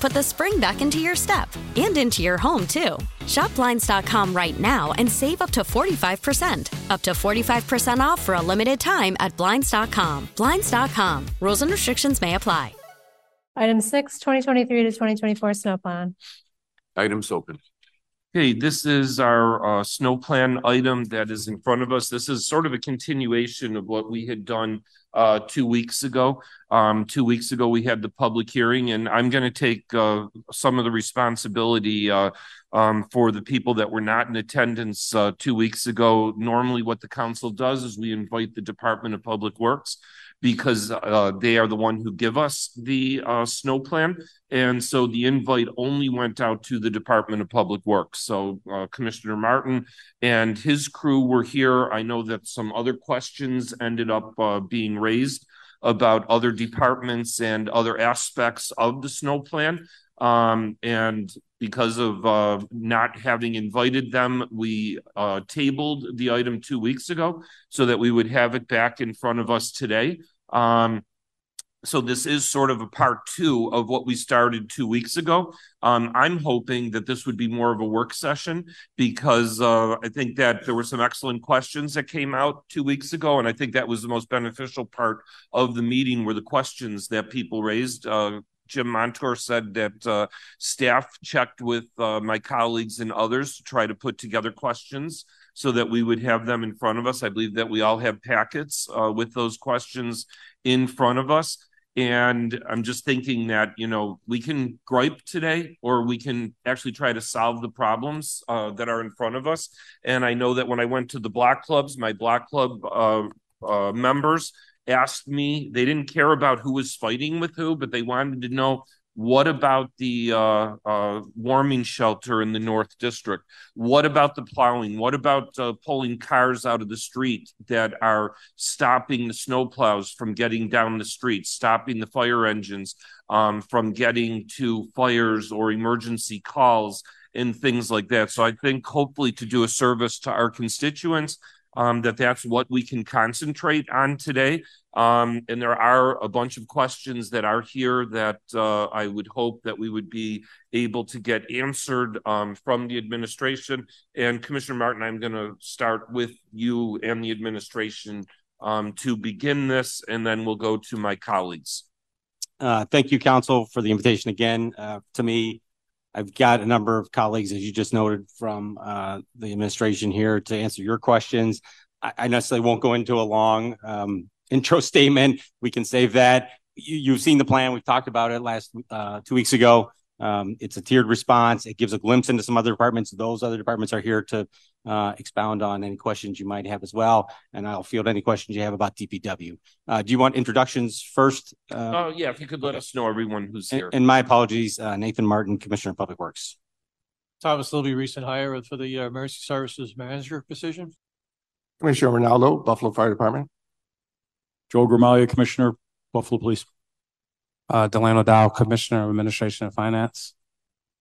put the spring back into your step. And into your home, too. Shop Blinds.com right now and save up to 45%. Up to 45% off for a limited time at Blinds.com. Blinds.com. Rules and restrictions may apply. Item 6, 2023 to 2024 snow plan. Items open. Okay, this is our snow plan item that is in front of us. This is sort of a continuation of what we had done 2 weeks ago. 2 weeks ago, we had the public hearing, and I'm going to take some of the responsibility for the people that were not in attendance 2 weeks ago. Normally, what the council does is we invite the Department of Public Works, because they are the one who give us the snow plan. And so the invite only went out to the Department of Public Works. So Commissioner Martin and his crew were here. I know that some other questions ended up being raised about other departments and other aspects of the snow plan. And because of not having invited them, we tabled the item 2 weeks ago so that we would have it back in front of us today. So this is sort of a part two of what we started 2 weeks ago. I'm hoping that this would be more of a work session because I think that there were some excellent questions that came out 2 weeks ago. And I think that was the most beneficial part of the meeting were the questions that people raised. Jim Montour said that staff checked with my colleagues and others to try to put together questions so that we would have them in front of us. I believe that we all have packets with those questions in front of us. And I'm just thinking that, you know, we can gripe today or we can actually try to solve the problems that are in front of us. And I know that when I went to the block clubs, my block club members asked me, they didn't care about who was fighting with who, but they wanted to know, what about the warming shelter in the North District? What about the plowing? What about pulling cars out of the street that are stopping the snowplows from getting down the street, stopping the fire engines from getting to fires or emergency calls and things like that? So I think hopefully to do a service to our constituents, that's what we can concentrate on today. And there are a bunch of questions that are here that I would hope that we would be able to get answered from the administration. And Commissioner Martin, I'm going to start with you and the administration to begin this, and then we'll go to my colleagues. Thank you, Council, for the invitation again. To me, I've got a number of colleagues, as you just noted, from the administration here to answer your questions. I necessarily won't go into a long intro statement. We can save that. You've seen the plan. We've talked about it last 2 weeks ago. It's a tiered response. It gives a glimpse into some other departments. Those other departments are here to expound on any questions you might have as well. And I'll field any questions you have about DPW. Do you want introductions first? Yeah, if you could let us know everyone who's here. And my apologies, Nathan Martin, Commissioner of Public Works. Thomas Luby, recent hire for the Emergency Services Manager position. Commissioner Renaldo, Buffalo Fire Department. Joel Grimaldi, Commissioner, Buffalo Police. Delano Dow, Commissioner of Administration and Finance.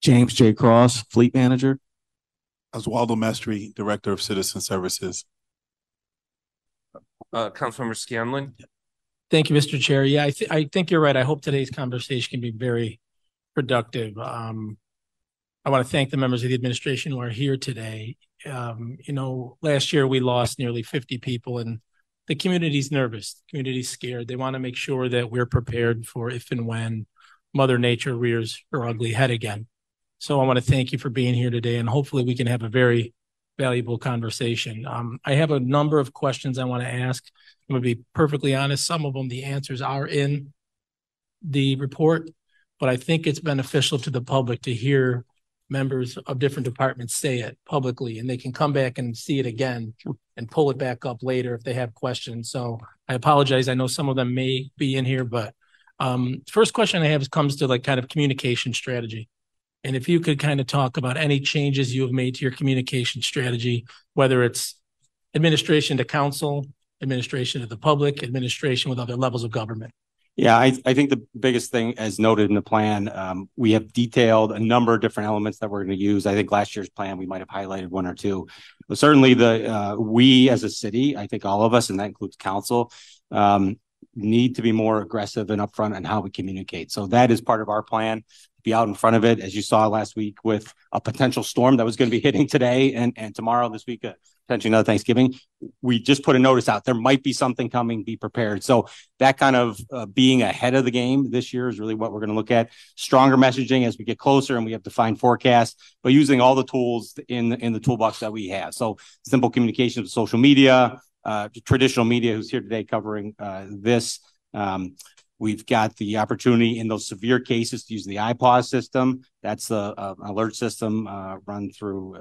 James J. Cross, Fleet Manager. Oswaldo Mestre, Director of Citizen Services. Councilmember Scanlon. Thank you, Mr. Chair. Yeah, I think you're right. I hope today's conversation can be very productive. I want to thank the members of the administration who are here today. You know, last year we lost nearly 50 people, and the community's nervous, the community's scared. They want to make sure that we're prepared for if and when Mother Nature rears her ugly head again. So I want to thank you for being here today, and hopefully we can have a very valuable conversation. I have a number of questions I want to ask. I'm going to be perfectly honest. Some of them, the answers are in the report, but I think it's beneficial to the public to hear members of different departments say it publicly, and they can come back and see it again and pull it back up later if they have questions. So I apologize. I know some of them may be in here, but first question I have comes to like kind of communication strategy. And if you could kind of talk about any changes you have made to your communication strategy, whether it's administration to council, administration to the public, administration with other levels of government. Yeah, I think the biggest thing, as noted in the plan, we have detailed a number of different elements that we're going to use. I think last year's plan, we might have highlighted one or two. But certainly, we as a city, I think all of us, and that includes council, need to be more aggressive and upfront on how we communicate. So that is part of our plan. Be out in front of it, as you saw last week with a potential storm that was going to be hitting today and tomorrow, this week, potentially another Thanksgiving. We just put a notice out. There might be something coming, be prepared. So that kind of being ahead of the game this year is really what we're going to look at. Stronger messaging as we get closer and we have defined forecasts, but using all the tools in the toolbox that we have. So simple communications with social media, traditional media who's here today covering this. We've got the opportunity in those severe cases to use the IPAWS system. That's an alert system run through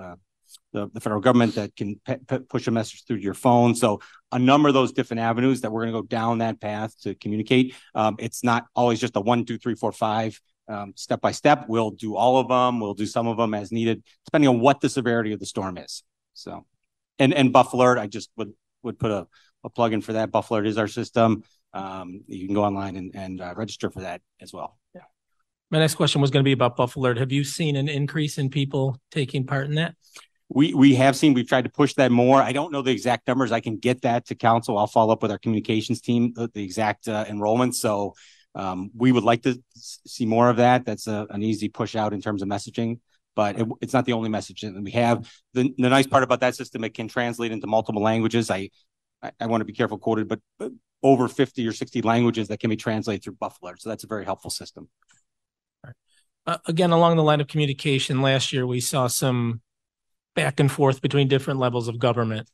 the federal government that can push a message through to your phone. So a number of those different avenues that we're going to go down that path to communicate. It's not always just a 1, 2, 3, 4, 5 step by step. We'll do all of them. We'll do some of them as needed, depending on what the severity of the storm is. So, and Buff Alert, I just would put a plug in for that. Buff Alert is our system. You can go online and register for that as well. Yeah. My next question was going to be about Buff Alert. Have you seen an increase in people taking part in that? We have seen, we've tried to push that more. I don't know the exact numbers. I can get that to council. I'll follow up with our communications team, the exact enrollment. So we would like to see more of that. That's an easy push out in terms of messaging, but it's not the only message that we have. The nice part about that system, it can translate into multiple languages. I want to be careful quoted, but over 50 or 60 languages that can be translated through Buff Alert. So that's a very helpful system. Right. Again, along the line of communication, last year we saw some back and forth between different levels of government.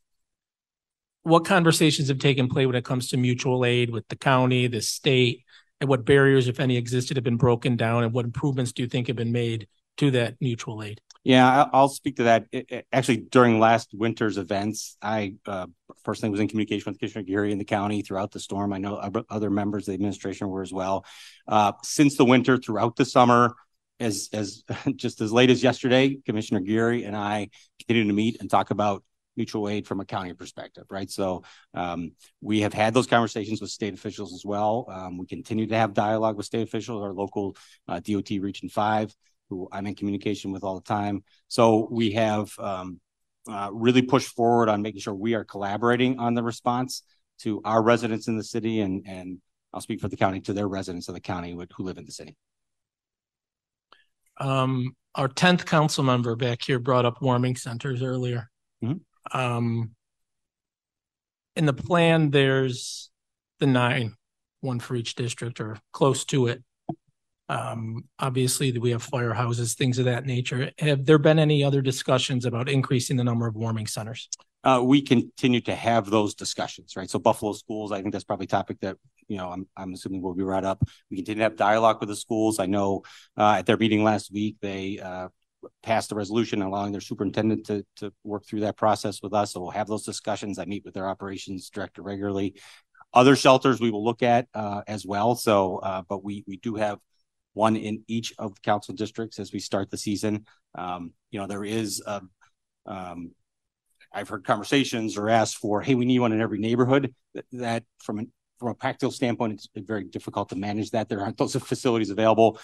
What conversations have taken place when it comes to mutual aid with the county, the state, and what barriers, if any, existed, have been broken down, and what improvements do you think have been made to that mutual aid? Yeah, I'll speak to that. Actually, during last winter's events, I personally was in communication with Kishner Geary in the county throughout the storm. I know other members of the administration were as well. Since the winter, throughout the summer, as just as late as yesterday, Commissioner Geary and I continued to meet and talk about mutual aid from a county perspective, right? So we have had those conversations with state officials as well. We continue to have dialogue with state officials, our local DOT Region 5. Who I'm in communication with all the time. So we have really pushed forward on making sure we are collaborating on the response to our residents in the city, and I'll speak for the county, to their residents of the county who live in the city. Our 10th council member back here brought up warming centers earlier. Mm-hmm. In the plan, there's the 9, one for each district or close to it. Obviously we have firehouses, things of that nature. Have there been any other discussions about increasing the number of warming centers? We continue to have those discussions, right? So Buffalo schools, I think that's probably a topic that, you know, I'm assuming will be brought up. We continue to have dialogue with the schools. I know at their meeting last week, they passed a resolution allowing their superintendent to work through that process with us. So we'll have those discussions. I meet with their operations director regularly. Other shelters we will look at as well. So, but we do have one in each of the council districts as we start the season. You know, there is, I've heard conversations or asked for, hey, we need one in every neighborhood. That from a practical standpoint, it's very difficult to manage that. There aren't those facilities available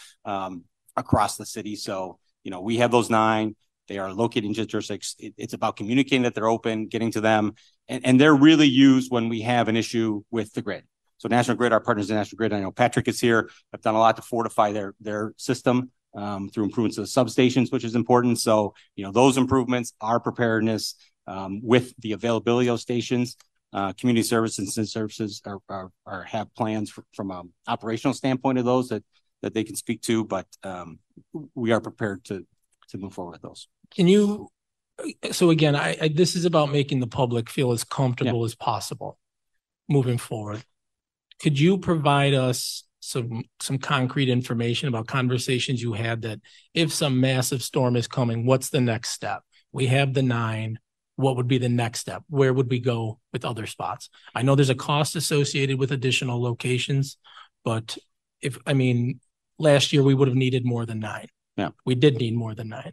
across the city. So, you know, we have those 9. They are located in districts. It's about communicating that they're open, getting to them, and they're really used when we have an issue with the grid. So National Grid, our partners in National Grid, I know Patrick is here, have done a lot to fortify their system through improvements to the substations, which is important. So, you know, those improvements, our preparedness with the availability of stations, community services and services are have plans for, from an operational standpoint of those that they can speak to, but we are prepared to move forward with those. Can you, so again, I this is about making the public feel as comfortable as possible moving forward. Could you provide us some concrete information about conversations you had that if some massive storm is coming, what's the next step? We have the 9. What would be the next step? Where would we go with other spots? I know there's a cost associated with additional locations, but last year we would have needed more than 9. Yeah. We did need more than 9.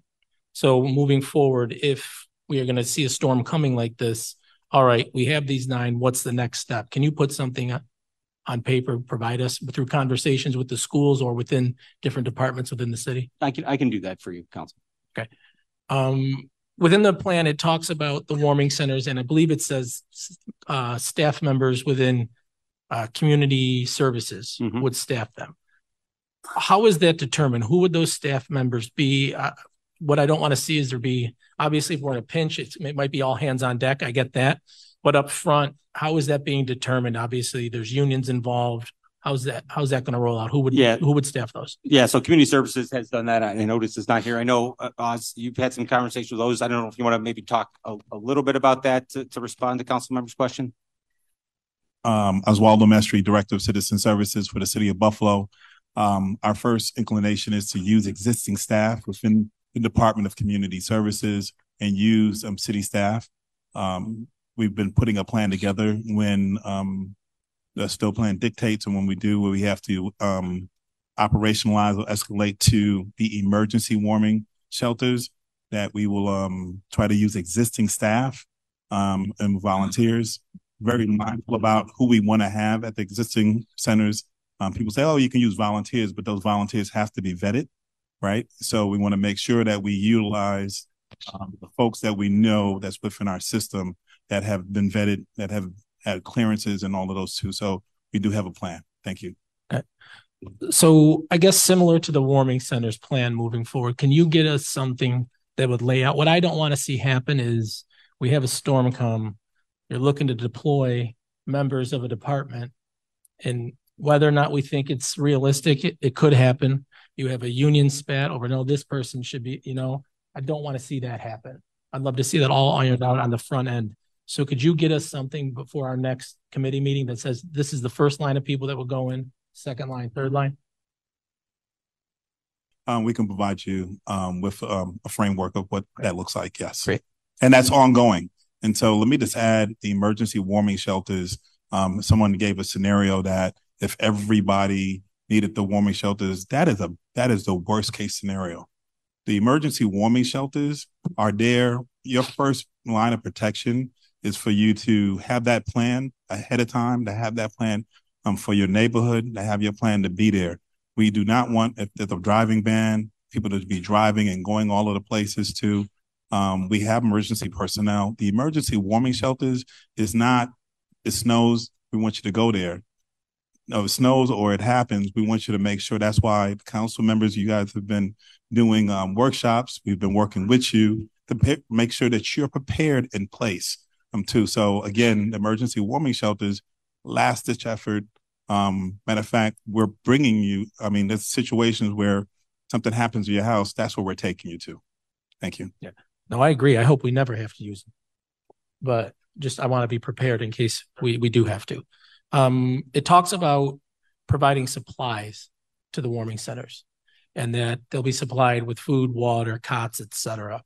So moving forward, if we are going to see a storm coming like this, all right, we have these 9, what's the next step? Can you put something on paper, provide us through conversations with the schools or within different departments within the city? I can do that for you, Council. Okay. Within the plan, it talks about the warming centers, and I believe it says staff members within community services would staff them. How is that determined? Who would those staff members be? What I don't want to see is there be, obviously, if we're in a pinch, it might be all hands on deck. I get that. But up front, how is that being determined? Obviously, there's unions involved. How's that going to roll out? Who would staff those? Yeah, so community services has done that. I noticed it's not here. I know, Oz, you've had some conversations with those. I don't know if you want to maybe talk a little bit about that to respond to council members' question. Oswaldo Mestre, Director of Citizen Services for the City of Buffalo. Our first inclination is to use existing staff within the Department of Community Services and use city staff. We've been putting a plan together when the spill plan dictates, and when we do, where we have to operationalize or escalate to the emergency warming shelters, that we will try to use existing staff and volunteers. Very mindful about who we want to have at the existing centers. People say, oh, you can use volunteers, but those volunteers have to be vetted, right? So we want to make sure that we utilize the folks that we know that's within our system that have been vetted, that have had clearances and all of those too. So we do have a plan. Thank you. Okay. So I guess similar to the warming center's plan moving forward, can you get us something that would lay out? What I don't want to see happen is we have a storm come, you're looking to deploy members of a department, and whether or not we think it's realistic, it could happen. You have a union spat over, no, this person should be, I don't want to see that happen. I'd love to see that all ironed out on the front end. So could you get us something before our next committee meeting that says this is the first line of people that will go in, second line, third line? We can provide you with a framework of what that looks like, yes. Great. And that's ongoing. And so let me just add the emergency warming shelters. Someone gave a scenario that if everybody needed the warming shelters, that is the worst case scenario. The emergency warming shelters are there. Your first line of protection is for you to have that plan ahead of time, to have that plan for your neighborhood, to have your plan to be there. We do not want, if there's a driving ban, people to be driving and going all of the places too. We have emergency personnel. The emergency warming shelters is not, it snows, we want you to go there. No, it snows or it happens, we want you to make sure. That's why council members, you guys have been doing workshops. We've been working with you to make sure that you're prepared in place. Too. So again, emergency warming shelters, last ditch effort. Matter of fact, we're bringing you, there's situations where something happens to your house. That's where we're taking you to. Thank you. Yeah. No, I agree. I hope we never have to use them, but I want to be prepared in case we do have to. It talks about providing supplies to the warming centers and that they'll be supplied with food, water, cots, etc.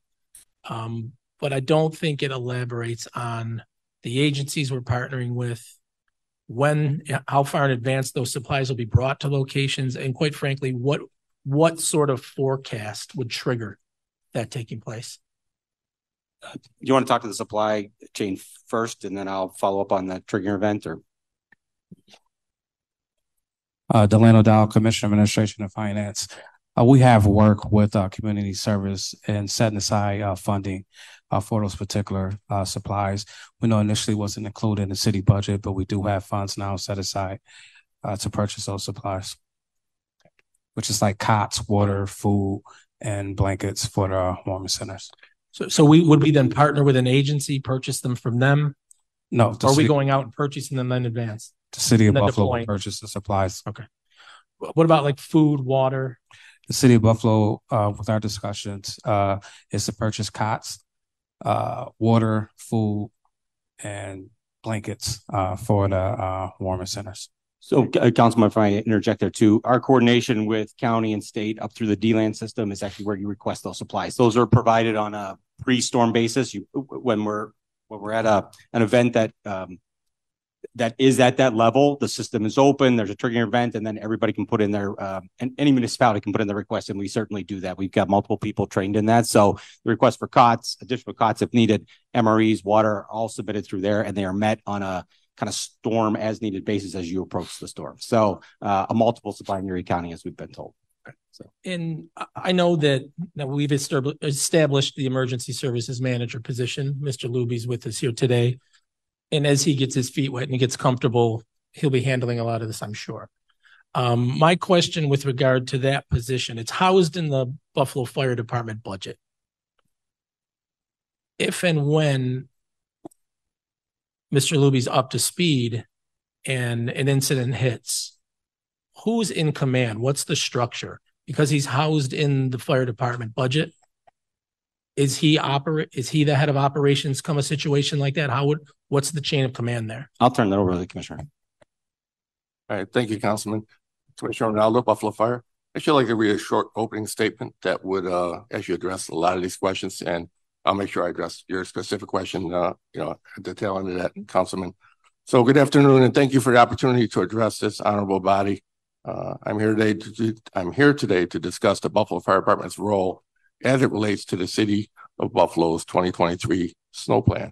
But I don't think it elaborates on the agencies we're partnering with, when, how far in advance those supplies will be brought to locations, and quite frankly, what sort of forecast would trigger that taking place. You want to talk to the supply chain first, and then I'll follow up on that trigger event, or? Delano Dow, Commissioner of Administration and Finance. We have worked with community service and setting aside funding for those particular supplies. We know initially wasn't included in the city budget, but we do have funds now set aside to purchase those supplies, which is like cots, water, food, and blankets for the warming centers. So we would then partner with an agency, purchase them from them? No. Or are we going out and purchasing them in advance? The city of Buffalo will purchase the supplies. Okay. What about like food, water? The city of Buffalo, with our discussions, is to purchase cots, water, food, and blankets for the warmer centers. So, Councilman, if I interject there too, our coordination with county and state up through the DLAN system is actually where you request those supplies. Those are provided on a pre-storm basis. When we're at an event that that is at that level, the system is open, there's a triggering event, and then everybody can put in their, and any municipality can put in their request, and we certainly do that. We've got multiple people trained in that. So the request for cots, additional cots if needed, MREs, water are all submitted through there, and they are met on a kind of storm as needed basis as you approach the storm. So a multiple supply in Erie County, as we've been told. So. And I know that we've established the emergency services manager position. Mr. Luby's with us here today. And as he gets his feet wet and he gets comfortable, he'll be handling a lot of this, I'm sure. My question with regard to that position, it's housed in the Buffalo Fire Department budget. If and when Mr. Luby's up to speed and an incident hits, who's in command? What's the structure? Because he's housed in the fire department budget. Is he the head of operations come a situation like that? What's the chain of command there? I'll turn that over to the commissioner. All right. Thank you, Councilman. Commissioner Renaldo, Buffalo Fire. I'd actually like to read a short opening statement that would actually address a lot of these questions, and I'll make sure I address your specific question at the tail end of that, Councilman. So good afternoon, and thank you for the opportunity to address this honorable body. I'm here today to discuss the Buffalo Fire Department's role as it relates to the City of Buffalo's 2023 snow plan.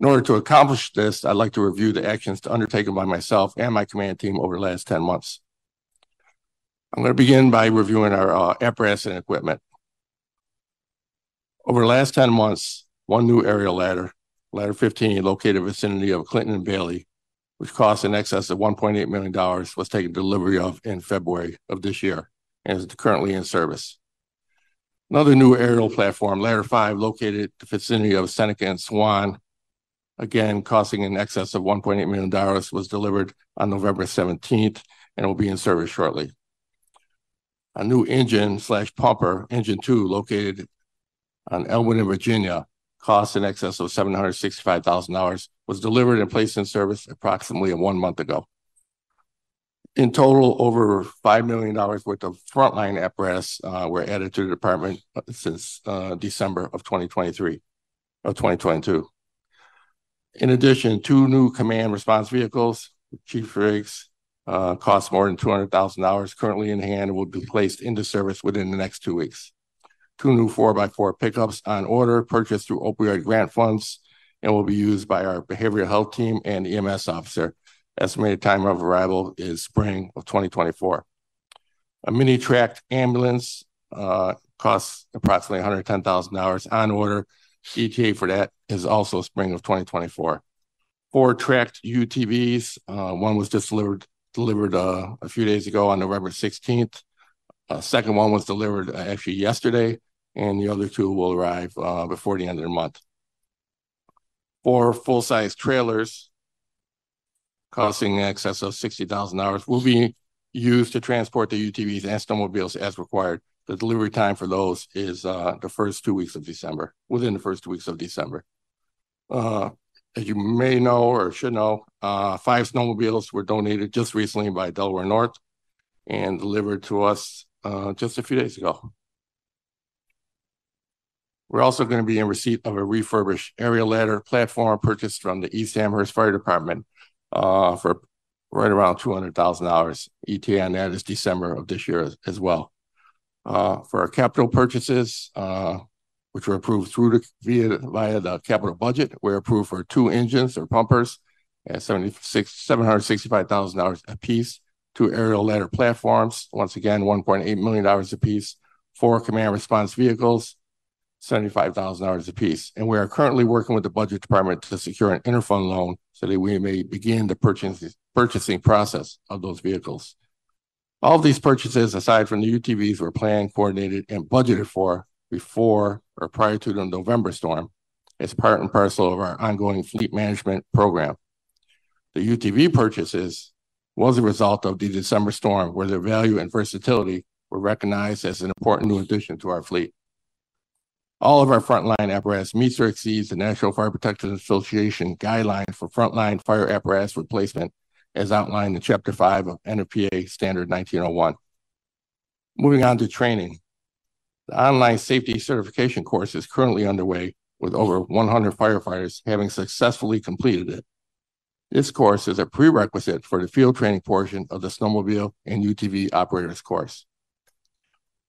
In order to accomplish this, I'd like to review the actions undertaken by myself and my command team over the last 10 months. I'm going to begin by reviewing our apparatus and equipment. Over the last 10 months, one new aerial ladder, Ladder 15, located in the vicinity of Clinton and Bailey, which cost in excess of $1.8 million, was taken delivery of in February of this year and is currently in service. Another new aerial platform, Ladder 5, located in the vicinity of Seneca and Swan, again, costing in excess of $1.8 million, was delivered on November 17th and will be in service shortly. A new engine/pumper, Engine 2, located on Elwood in Virginia, cost in excess of $765,000, was delivered and placed in service approximately 1 month ago. In total, over $5 million worth of frontline apparatus were added to the department since December of 2022. In addition, two new command response vehicles, chief rigs, cost more than $200,000, currently in hand and will be placed into service within the next 2 weeks. Two new 4x4 pickups on order, purchased through opioid grant funds, and will be used by our behavioral health team and EMS officer. Estimated time of arrival is spring of 2024. A mini-tracked ambulance costs approximately $110,000 on order. ETA for that is also spring of 2024. Four tracked UTVs. One was just delivered a few days ago on November 16th. A second one was delivered actually yesterday, and the other two will arrive before the end of the month. Four full-size trailers costing in excess of $60,000 will be used to transport the UTVs and snowmobiles as required. The delivery time for those is within the first 2 weeks of December. As you may know or should know, 5 snowmobiles were donated just recently by Delaware North and delivered to us just a few days ago. We're also going to be in receipt of a refurbished aerial ladder platform purchased from the East Amherst Fire Department for right around $200,000. ETA on that is December of this year as well. For our capital purchases, which were approved via the capital budget, we're approved for two engines or pumpers at $765,000 a piece, two aerial ladder platforms, once again $1.8 million a piece, four command response vehicles, $75,000 apiece, and we are currently working with the budget department to secure an interfund loan so that we may begin the purchasing process of those vehicles. All of these purchases, aside from the UTVs, were planned, coordinated, and budgeted for before or prior to the November storm as part and parcel of our ongoing fleet management program. The UTV purchases was a result of the December storm, where their value and versatility were recognized as an important new addition to our fleet. All of our frontline apparatus meets or exceeds the National Fire Protection Association guideline for frontline fire apparatus replacement as outlined in Chapter 5 of NFPA Standard 1901. Moving on to training. The online safety certification course is currently underway with over 100 firefighters having successfully completed it. This course is a prerequisite for the field training portion of the snowmobile and UTV operators course.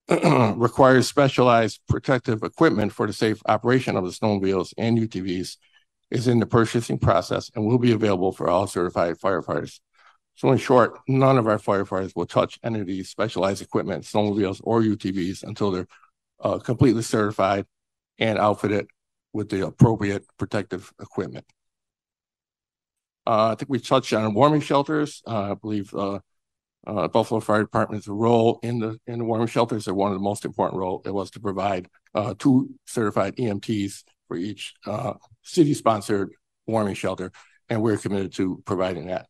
Requires specialized protective equipment for the safe operation of the snowmobiles and UTVs, is in the purchasing process and will be available for all certified firefighters. So in short, none of our firefighters will touch any of these specialized equipment, snowmobiles or UTVs, until they're completely certified and outfitted with the appropriate protective equipment. I think we touched on warming shelters. I believe Buffalo Fire Department's role in the warming shelters, are one of the most important role. It was to provide 2 certified EMTs for each city-sponsored warming shelter, and we're committed to providing that.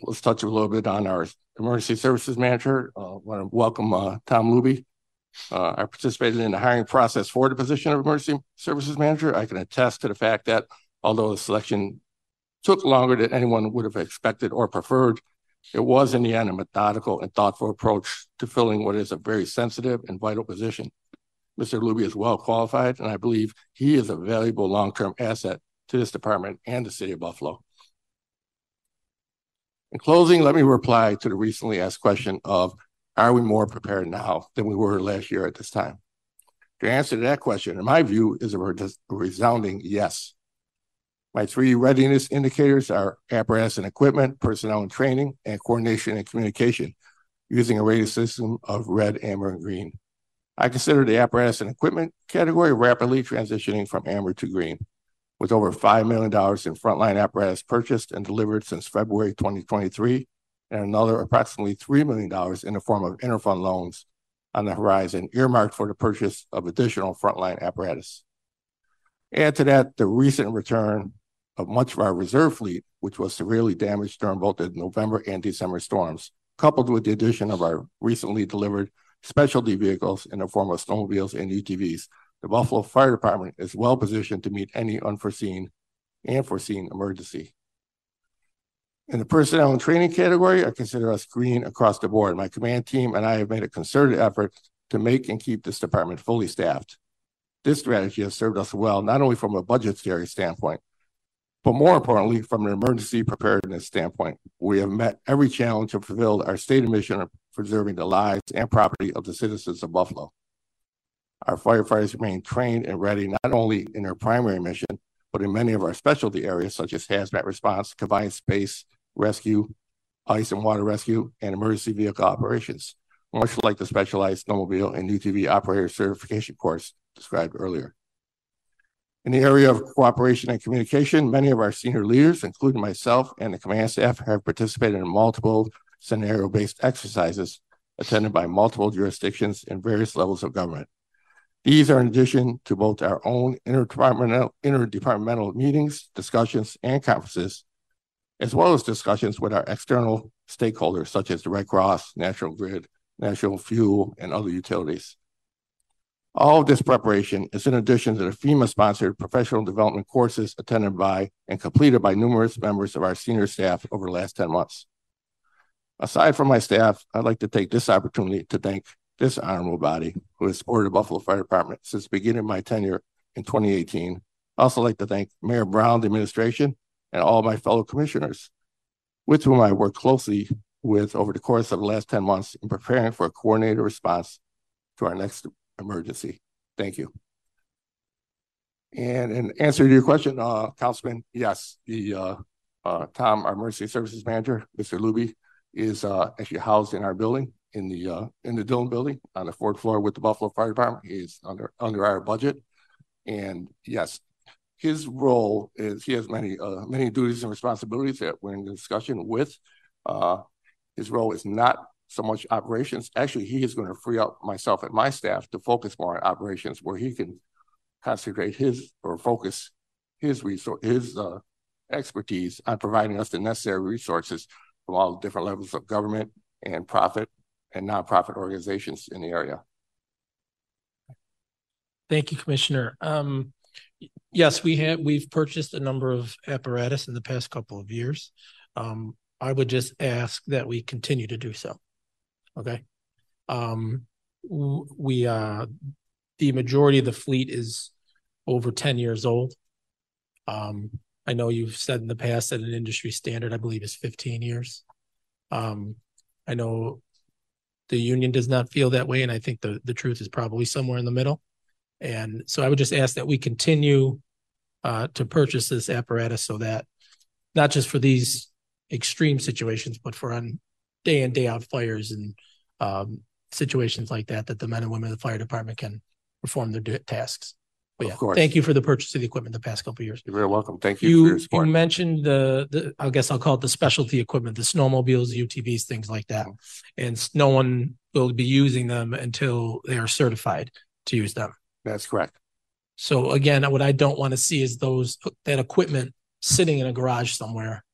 Let's touch a little bit on our emergency services manager. I want to welcome Tom Luby. I participated in the hiring process for the position of emergency services manager. I can attest to the fact that although the selection took longer than anyone would have expected or preferred, it was, in the end, a methodical and thoughtful approach to filling what is a very sensitive and vital position. Mr. Luby is well qualified, and I believe he is a valuable long-term asset to this department and the city of Buffalo. In closing, let me reply to the recently asked question of, are we more prepared now than we were last year at this time? The answer to that question, in my view, is a resounding yes. My 3 readiness indicators are apparatus and equipment, personnel and training, and coordination and communication, using a rating system of red, amber, and green. I consider the apparatus and equipment category rapidly transitioning from amber to green, with over $5 million in frontline apparatus purchased and delivered since February 2023, and another approximately $3 million in the form of interfund loans on the horizon, earmarked for the purchase of additional frontline apparatus. Add to that the recent return of much of our reserve fleet, which was severely damaged during both the November and December storms, coupled with the addition of our recently delivered specialty vehicles in the form of snowmobiles and UTVs, the Buffalo Fire Department is well positioned to meet any unforeseen and foreseen emergency. In the personnel and training category, I consider us green across the board. My command team and I have made a concerted effort to make and keep this department fully staffed. This strategy has served us well, not only from a budgetary standpoint, but more importantly, from an emergency preparedness standpoint. We have met every challenge and fulfilled our stated mission of preserving the lives and property of the citizens of Buffalo. Our firefighters remain trained and ready, not only in their primary mission, but in many of our specialty areas, such as hazmat response, confined space rescue, ice and water rescue, and emergency vehicle operations, much like the specialized snowmobile and UTV operator certification course described earlier. In the area of cooperation and communication, many of our senior leaders, including myself and the command staff, have participated in multiple scenario-based exercises attended by multiple jurisdictions and various levels of government. These are in addition to both our own interdepartmental meetings, discussions, and conferences, as well as discussions with our external stakeholders, such as the Red Cross, National Grid, National Fuel, and other utilities. All of this preparation is in addition to the FEMA-sponsored professional development courses attended by and completed by numerous members of our senior staff over the last 10 months. Aside from my staff, I'd like to take this opportunity to thank this honorable body who has supported the Buffalo Fire Department since the beginning of my tenure in 2018. I'd also like to thank Mayor Brown, the administration, and all my fellow commissioners, with whom I worked closely with over the course of the last 10 months in preparing for a coordinated response to our next emergency. Thank you. And in answer to your question, Councilman, yes, the Tom, our emergency services manager, Mr. Luby, is actually housed in our building. in the Dillon Building on the fourth floor with the Buffalo Fire Department. He's under our budget, and yes, his role is he has many duties and responsibilities that we're in discussion with. His role is not so much operations. Actually, he is going to free up myself and my staff to focus more on operations, where he can concentrate his or focus his resource, his expertise on providing us the necessary resources from all different levels of government and profit and nonprofit organizations in the area. Thank you, Commissioner. Yes, we've purchased a number of apparatus in the past couple of years. I would just ask that we continue to do so. Okay. The majority of the fleet is over 10 years old. I know you've said in the past that an industry standard, I believe, is 15 years. I know the union does not feel that way, and I think the truth is probably somewhere in the middle. And so I would just ask that we continue to purchase this apparatus, so that not just for these extreme situations, but for on day in, day out fires and situations like that, that the men and women of the fire department can perform their tasks. But yeah, of course. Thank you for the purchase of the equipment the past couple of years. You're very welcome. Thank you, for your support. You mentioned the I guess I'll call it the specialty equipment, the snowmobiles, UTVs, things like that. And no one will be using them until they are certified to use them. That's correct. So again, what I don't want to see is that equipment sitting in a garage somewhere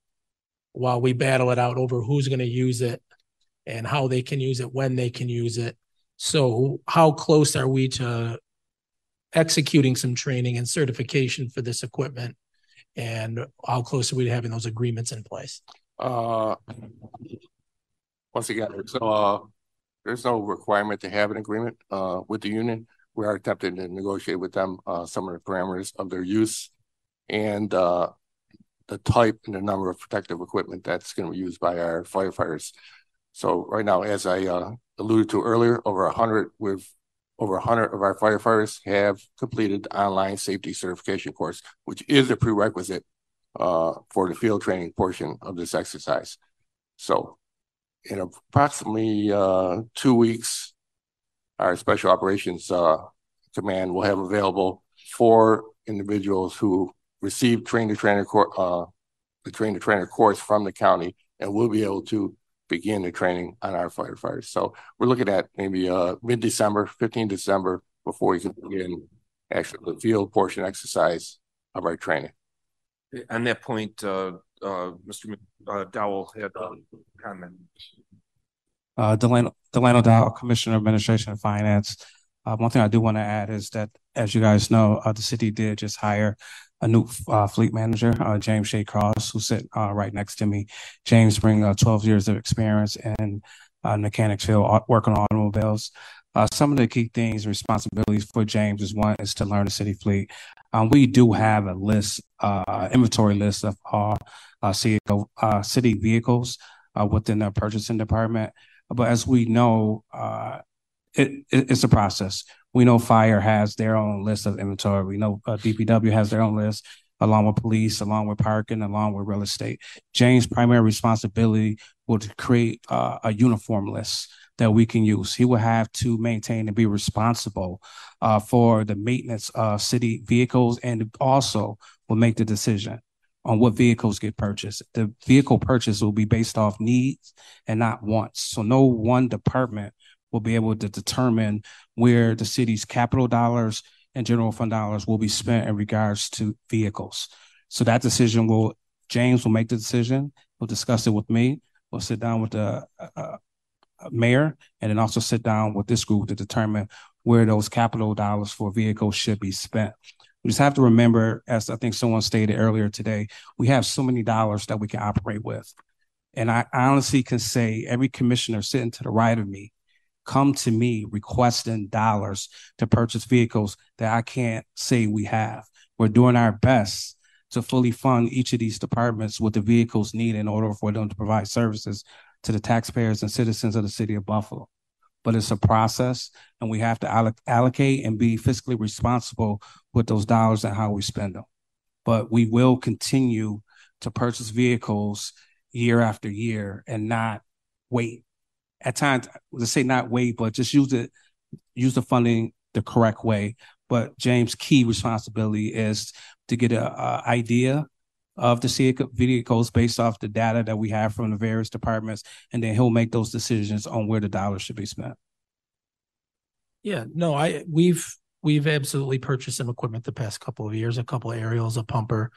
while we battle it out over who's going to use it and how they can use it, when they can use it. So how close are we to executing some training and certification for this equipment, and how close are we to having those agreements in place? Once again, there's no requirement to have an agreement with the union. We are attempting to negotiate with them some of the parameters of their use and the type and the number of protective equipment that's going to be used by our firefighters. So right now, as I alluded to earlier, over 100 of our firefighters have completed the online safety certification course, which is a prerequisite for the field training portion of this exercise. So in approximately 2 weeks, our Special Operations Command will have available 4 individuals who received the train-to-trainer course from the county, and we'll be able to begin the training on our firefighters. So we're looking at maybe mid-December, 15 December, before we can begin actually the field portion exercise of our training. On that point, Mr. Dowell had a comment. Delano Dow, Commissioner of Administration and Finance. One thing I do want to add is that, as you guys know, the city did just hire a new fleet manager, James J. Cross, who sit right next to me. James brings 12 years of experience in Mechanicsville, working on automobiles. Some of the key things and responsibilities for James is, one, is to learn the city fleet. We do have a list, inventory list of all city vehicles within the purchasing department. But as we know, it's a process. We know fire has their own list of inventory. We know DPW has their own list, along with police, along with parking, along with real estate. James' primary responsibility will to create a uniform list that we can use. He will have to maintain and be responsible for the maintenance of city vehicles, and also will make the decision on what vehicles get purchased. The vehicle purchase will be based off needs and not wants. So no one department will be able to determine where the city's capital dollars and general fund dollars will be spent in regards to vehicles. So that decision James will make the decision. We'll discuss it with me. We'll sit down with the mayor, and then also sit down with this group to determine where those capital dollars for vehicles should be spent. We just have to remember, as I think someone stated earlier today, we have so many dollars that we can operate with. And I honestly can say every commissioner sitting to the right of me come to me requesting dollars to purchase vehicles that I can't say we have. We're doing our best to fully fund each of these departments with the vehicles needed in order for them to provide services to the taxpayers and citizens of the city of Buffalo. But it's a process, and we have to allocate and be fiscally responsible with those dollars and how we spend them. But we will continue to purchase vehicles year after year and not wait at times, to say not wait, but just use the funding the correct way. But James' key responsibility is to get an idea of the vehicles based off the data that we have from the various departments, and then he'll make those decisions on where the dollars should be spent. Yeah, no, we've absolutely purchased some equipment the past couple of years, a couple of aerials, a pumper,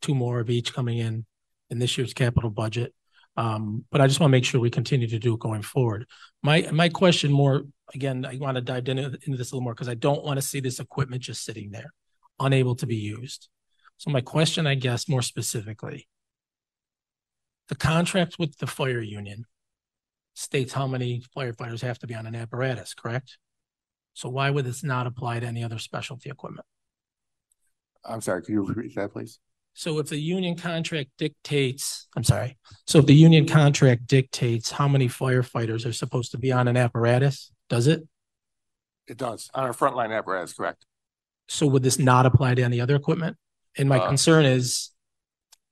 two more of each coming in this year's capital budget. But I just want to make sure we continue to do it going forward. My question more, again, I want to dive into this a little more because I don't want to see this equipment just sitting there, unable to be used. So my question, I guess, more specifically, the contract with the fire union states how many firefighters have to be on an apparatus, correct? So why would this not apply to any other specialty equipment? I'm sorry, can you repeat that, please? So if the union contract dictates, if the union contract dictates how many firefighters are supposed to be on an apparatus, does it? It does, on our frontline apparatus, correct. So would this not apply to any other equipment? And my concern is,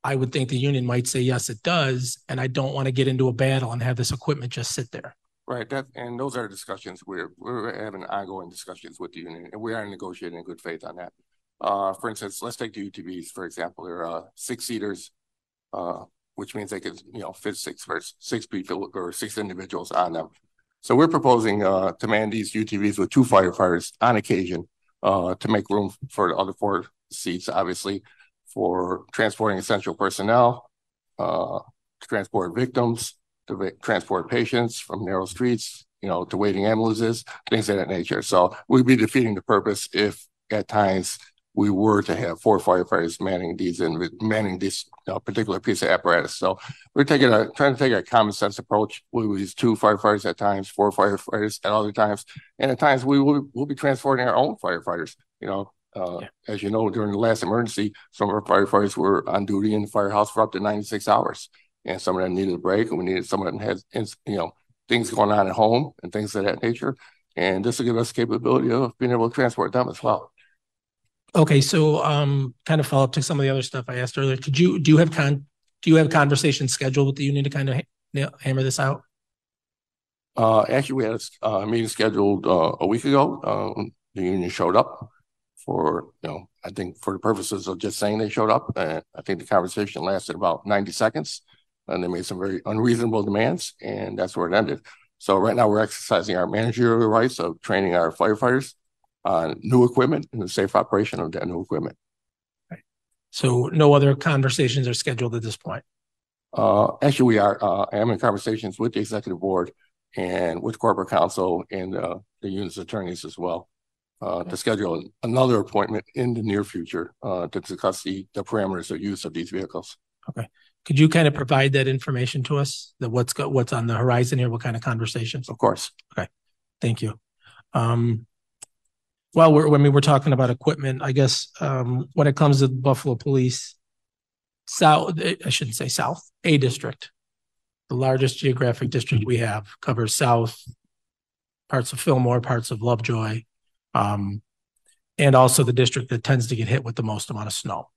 I would think the union might say, yes, it does. And I don't want to get into a battle and have this equipment just sit there. Right. And those are discussions. We're having ongoing discussions with the union, and we are negotiating in good faith on that. For instance, let's take the UTVs, for example. They're 6-seaters, which means they could, fit six people or six individuals on them. So we're proposing to man these UTVs with 2 firefighters on occasion to make room for the other 4 seats, obviously, for transporting essential personnel, to transport victims, to transport patients from narrow streets, to waiting ambulances, things of that nature. So we'd be defeating the purpose if at times we were to have 4 firefighters manning this particular piece of apparatus. So we're trying to take a common sense approach. We will use 2 firefighters at times, 4 firefighters at other times, and at times we'll be transporting our own firefighters. As you know, during the last emergency, some of our firefighters were on duty in the firehouse for up to 96 hours, and some of them needed a break, and some of them had things going on at home and things of that nature, and this will give us capability of being able to transport them as well. Okay, so kind of follow up to some of the other stuff I asked earlier. Do you have conversations scheduled with the union to kind of hammer this out? Actually, we had a meeting scheduled a week ago. The union showed up for I think for the purposes of just saying they showed up, and I think the conversation lasted about 90 seconds, and they made some very unreasonable demands, and that's where it ended. So right now we're exercising our managerial rights of training our firefighters on new equipment and the safe operation of that new equipment. Right. So no other conversations are scheduled at this point? Actually, we are having conversations with the executive board and with corporate counsel and the union's attorneys as well to schedule another appointment in the near future to discuss the parameters of use of these vehicles. Okay. Could you kind of provide that information to us, what's on the horizon here, what kind of conversations? Of course. Okay. Thank you. Well, we're talking about equipment, I guess, when it comes to the Buffalo Police, A district, the largest geographic district we have, covers south, parts of Fillmore, parts of Lovejoy, and also the district that tends to get hit with the most amount of snow.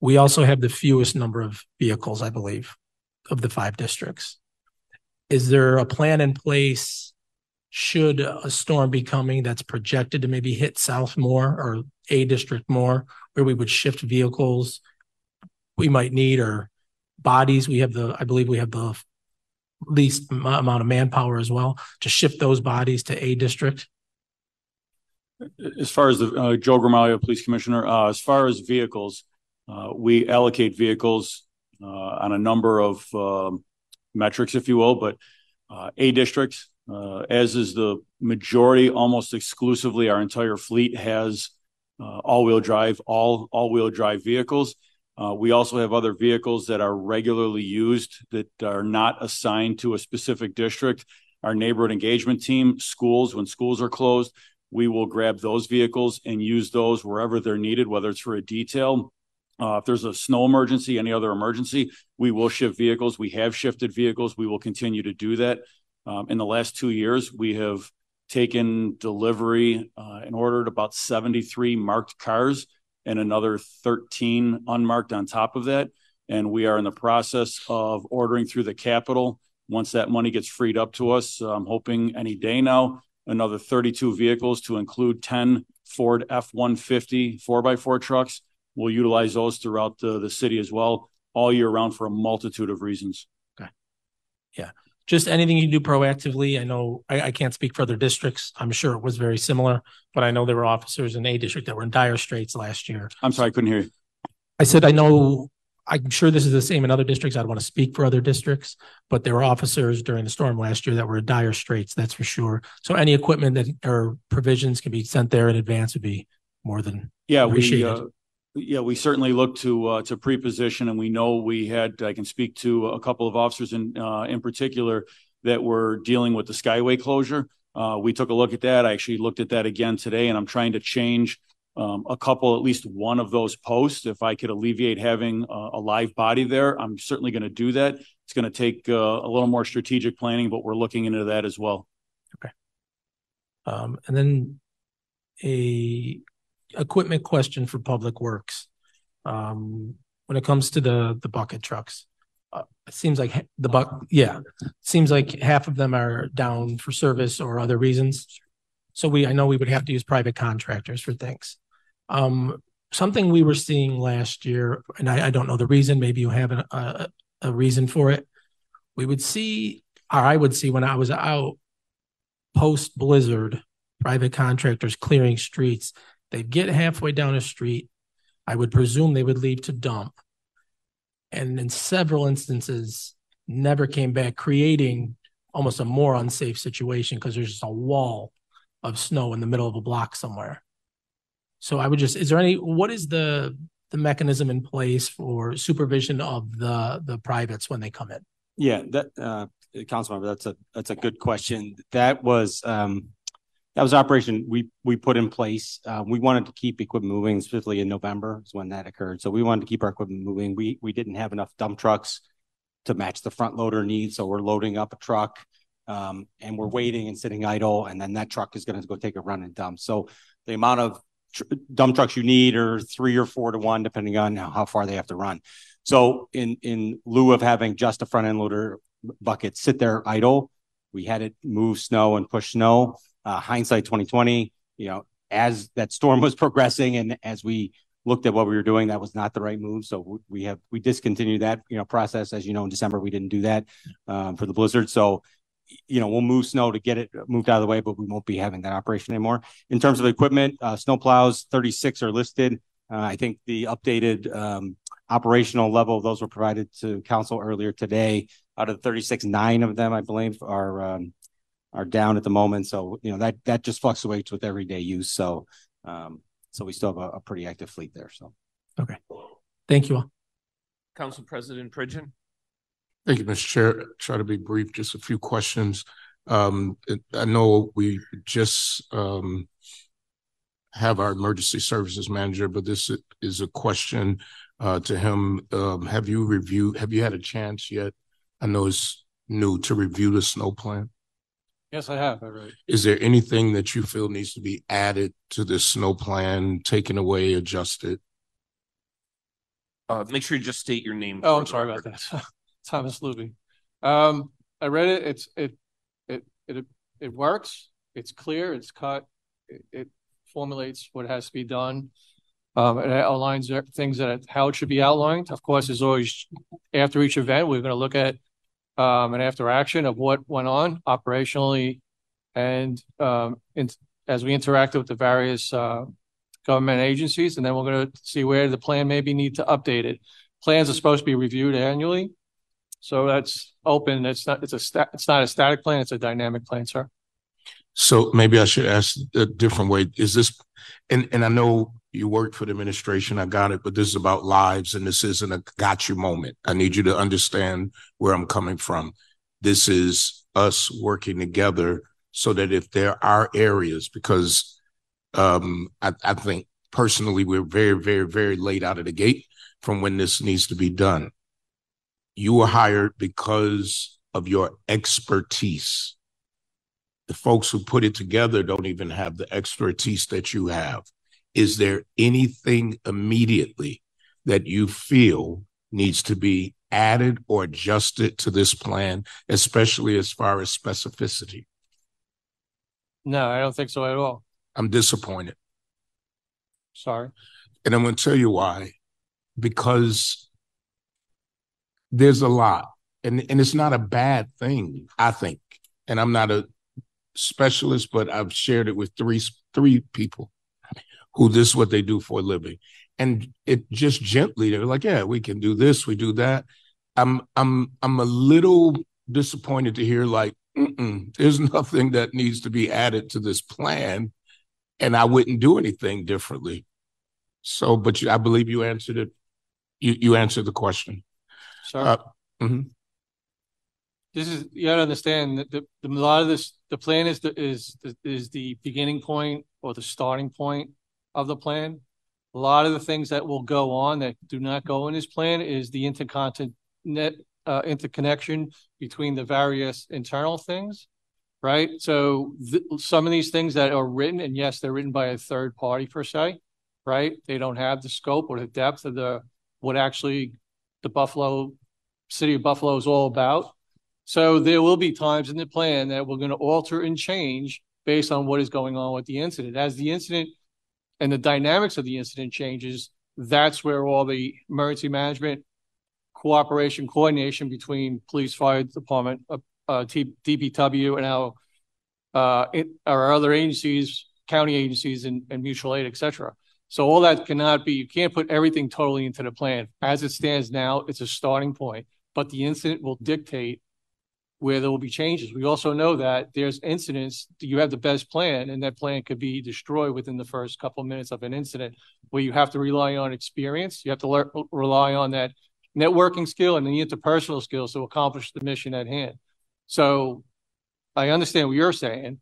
We also have the fewest number of vehicles, I believe, of the 5 districts. Is there a plan in place should a storm be coming that's projected to maybe hit south more or A district more, where we would shift vehicles we might need or bodies? I believe we have the least amount of manpower as well to shift those bodies to A district. As far as Joel Grimaldi, police commissioner, as far as vehicles, we allocate vehicles on a number of metrics, if you will, but A districts, as is the majority, almost exclusively, our entire fleet has all-wheel drive vehicles. We also have other vehicles that are regularly used that are not assigned to a specific district. Our neighborhood engagement team, schools, when schools are closed, we will grab those vehicles and use those wherever they're needed, whether it's for a detail. If there's a snow emergency, any other emergency, we will shift vehicles. We have shifted vehicles. We will continue to do that. In the last 2 years, we have taken delivery and ordered about 73 marked cars and another 13 unmarked on top of that. And we are in the process of ordering through the Capitol Once that money gets freed up to us, I'm hoping any day now, another 32 vehicles to include 10 Ford F-150 4x4 trucks. We'll utilize those throughout the city as well, all year round for a multitude of reasons. Okay. Yeah. Just anything you do proactively. I know I can't speak for other districts. I'm sure it was very similar, but I know there were officers in a district that were in dire straits last year. I'm sorry, I couldn't hear you. I said, I know, I'm sure this is the same in other districts. I don't want to speak for other districts, but there were officers during the storm last year that were in dire straits. That's for sure. So any equipment that or provisions can be sent there in advance would be more than appreciated. We certainly look to pre-position, and we know we had, I can speak to a couple of officers in particular that were dealing with the Skyway closure. We took a look at that. I actually looked at that again today, and I'm trying to change at least one of those posts. If I could alleviate having a live body there, I'm certainly going to do that. It's going to take a little more strategic planning, but we're looking into that as well. Okay. And then a equipment question for Public Works. When it comes to the bucket trucks, it seems like half of them are down for service or other reasons. So I know we would have to use private contractors for things. Something we were seeing last year, and I don't know the reason, maybe you have a reason for it. I would see when I was out post blizzard, private contractors clearing streets. They'd get halfway down a street. I would presume they would leave to dump. And in several instances, never came back, creating almost a more unsafe situation because there's just a wall of snow in the middle of a block somewhere. So I would just, what is the mechanism in place for supervision of the privates when they come in? Yeah, Councilmember, that's a good question. That was an operation we put in place. We wanted to keep equipment moving, specifically in November is when that occurred. So we wanted to keep our equipment moving. We didn't have enough dump trucks to match the front loader needs. So we're loading up a truck and we're waiting and sitting idle. And then that truck is going to go take a run and dump. So the amount of dump trucks you need are 3 or 4 to 1, depending on how far they have to run. So in lieu of having just a front end loader bucket sit there idle, we had it move snow and push snow. Hindsight 2020, as that storm was progressing and as we looked at what we were doing, that was not the right move. So we discontinued that, process. As you know, in December, we didn't do that for the blizzard. So, we'll move snow to get it moved out of the way, but we won't be having that operation anymore. In terms of equipment, snow plows, 36 are listed. I think the updated operational level, those were provided to council earlier today. Out of the 36, 9 of them, I believe, are down at the moment. So, that just fluctuates with everyday use. So, so we still have a pretty active fleet there. So, okay. Thank you all. Council President Pridgen. Thank you, Mr. Chair. Try to be brief, just a few questions. I know we just have our emergency services manager, but this is a question to him. Have you had a chance yet? I know it's new to review the snow plan. Yes, I have. Already. Is there anything that you feel needs to be added to this snow plan, taken away, adjusted? Make sure you just state your name. Oh, I'm sorry about that. Thomas Luby. I read it. It works. It's clear. It's cut. It formulates what has to be done. It outlines things how it should be outlined. Of course, there's always after each event, we're going to look at and after action of what went on operationally and as we interact with the various government agencies, and then we're going to see where the plan maybe need to update it. Plans are supposed to be reviewed annually, so that's open. It's not a static plan. It's a dynamic plan, sir. So maybe I should ask a different way. Is this, and I know you work for the administration, I got it, but this is about lives and this isn't a got you moment. I need you to understand where I'm coming from. This is us working together so that if there are areas, because I think personally we're very, very, very late out of the gate from when this needs to be done. You were hired because of your expertise. The folks who put it together don't even have the expertise that you have. Is there anything immediately that you feel needs to be added or adjusted to this plan, especially as far as specificity? No, I don't think so at all. I'm disappointed. Sorry. And I'm going to tell you why. Because there's a lot. And it's not a bad thing, I think. And I'm not a specialist, but I've shared it with three people who this is what they do for a living. And it just gently, they're like, yeah, we can do this, we do that. I'm a little disappointed to hear like, there's nothing that needs to be added to this plan, and I wouldn't do anything differently. So, but I believe you answered it. You answered the question. Sure. This is, you got to understand that a lot of this, the plan is the beginning point or the starting point of the plan. A lot of the things that will go on that do not go in this plan is the interconnection between the various internal things, right? So some of these things that are written, and yes, they're written by a third party per se, right? They don't have the scope or the depth of what actually the city of Buffalo is all about. So there will be times in the plan that we're going to alter and change based on what is going on with the incident. As the incident and the dynamics of the incident changes, that's where all the emergency management cooperation, coordination between police, fire department, DPW, and our other agencies, county agencies, and mutual aid, et cetera. So all that cannot be, you can't put everything totally into the plan. As it stands now, it's a starting point, but the incident will dictate where there will be changes. We also know that there's incidents, you have the best plan, and that plan could be destroyed within the first couple of minutes of an incident, where you have to rely on experience. You have to rely on that networking skill and the interpersonal skills to accomplish the mission at hand. So I understand what you're saying,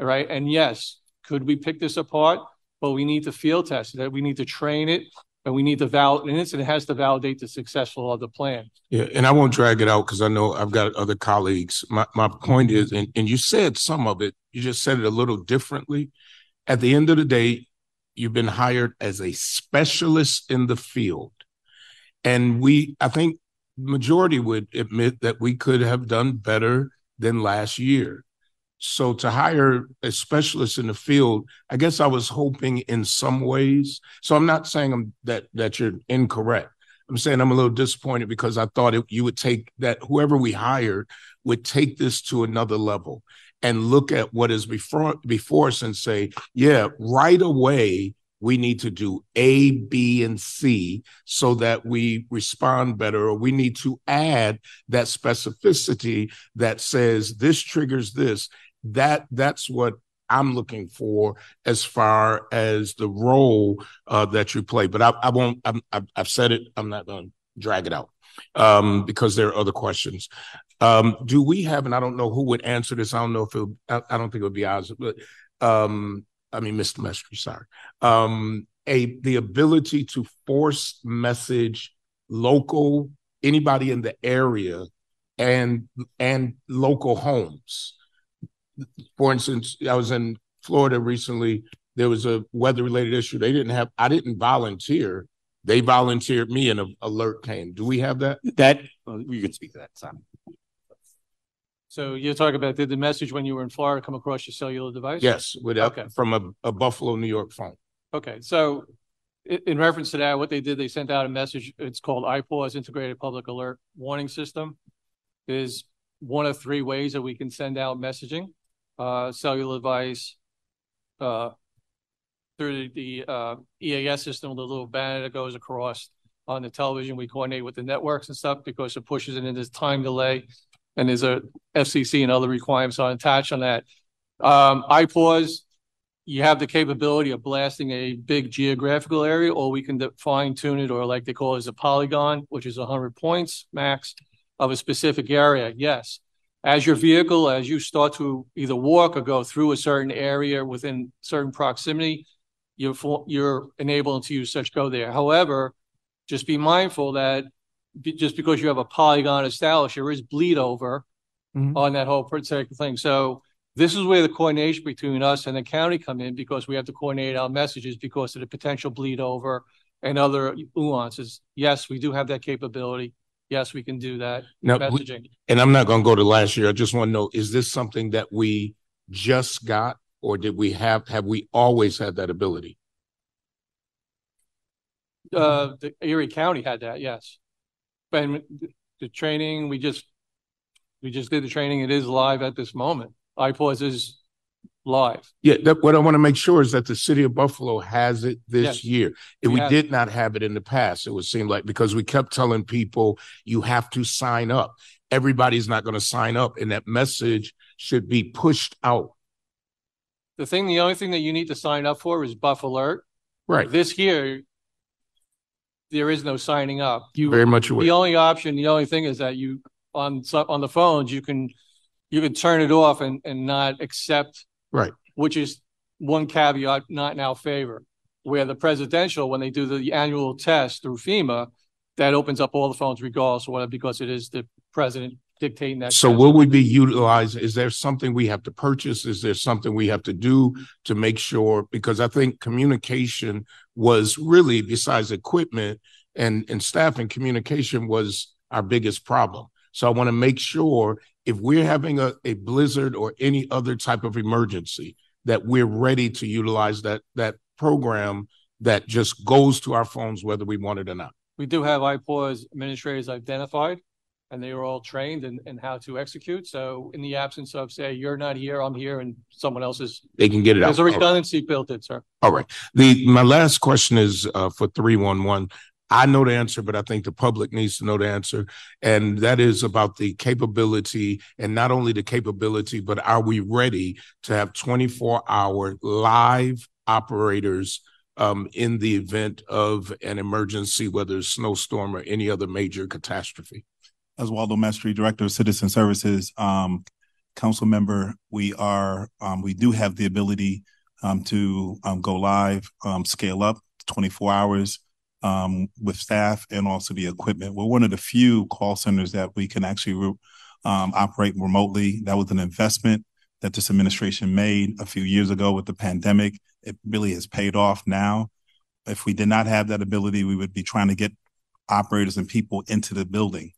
right? And yes, could we pick this apart? But we need to field test it. We need to train it, and we need to validate. An incident has to validate the successful of the plan. Yeah, and I won't drag it out because I know I've got other colleagues. My point is, and you said some of it, you just said it a little differently. At the end of the day, you've been hired as a specialist in the field. And I think majority would admit that we could have done better than last year. So to hire a specialist in the field, I guess I was hoping in some ways. So I'm not saying that you're incorrect. I'm saying I'm a little disappointed because I thought you would take that, whoever we hired would take this to another level and look at what is before us and say, yeah, right away, we need to do A, B, and C so that we respond better, or we need to add that specificity that says this triggers this. That's what I'm looking for as far as the role that you play. But I won't. I've said it. I'm not going to drag it out because there are other questions. Do we have? And I don't know who would answer this. I don't know if it. I don't think it would be Oz, but Mr. Mestre. Sorry. The ability to force message local anybody in the area and local homes. For instance, I was in Florida recently. There was a weather-related issue. I didn't volunteer. They volunteered me, and an alert came. Do we have that? You can speak to that, Simon. So you're talking about, did the message when you were in Florida come across your cellular device? Yes, from a Buffalo, New York phone. Okay, so in reference to that, what they did, they sent out a message. It's called IPAWS, Integrated Public Alert Warning System. It is one of three ways that we can send out messaging. Cellular device, through the EAS system, the little banner that goes across on the television. We coordinate with the networks and stuff because it pushes it in this time delay. And there's a FCC and other requirements on attached on that. IPAWS, you have the capability of blasting a big geographical area, or we can fine tune it, or like they call it as a polygon, which is 100 points max of a specific area. Yes. As your vehicle, as you start to either walk or go through a certain area within certain proximity, you're enabled to use such go there. However, just be mindful that just because you have a polygon established, there is bleed over on that whole particular thing. So this is where the coordination between us and the county come in, because we have to coordinate our messages because of the potential bleed over and other nuances. Yes, we do have that capability. yes, we can do that. Now, messaging. And I'm not going to go to last year. I just want to know, is this something that we just got, or did we have we always had that ability? The Erie County had that, yes. But the training, we just did the training. It is live at this moment. IPAWS is live. Yeah, what I want to make sure is that the city of Buffalo has it this year. If we did not have it in the past, it would seem like, because we kept telling people, you have to sign up. Everybody's not going to sign up, and that message should be pushed out. The only thing that you need to sign up for is Buff Alert. Right. This year, there is no signing up. The only option, the only thing is that you on the phones, you can turn it off and not accept. Right. Which is one caveat not in our favor. Where the presidential, when they do the annual test through FEMA, that opens up all the phones regardless of whatever, because it is the president dictating that. So will we be utilized? Is there something we have to purchase? Is there something we have to do to make sure? Because I think communication was really, besides equipment and staffing, communication was our biggest problem. So I want to make sure, if we're having a blizzard or any other type of emergency, that we're ready to utilize that program that just goes to our phones, whether we want it or not. We do have IPAWS administrators identified, and they are all trained in how to execute. So in the absence of, say, you're not here, I'm here, and someone else is, they can get it out. There's a redundancy built in, sir. All right. My last question is for 311. I know the answer, but I think the public needs to know the answer. And that is about the capability, and not only the capability, but are we ready to have 24-hour live operators in the event of an emergency, whether it's snowstorm or any other major catastrophe? Oswaldo Mestre, Director of Citizen Services, Council Member. We do have the ability to go live, scale up 24 hours with staff and also the equipment. We're one of the few call centers that we can actually operate remotely. That was an investment that this administration made a few years ago with the pandemic. It really has paid off now. If we did not have that ability, we would be trying to get operators and people into the building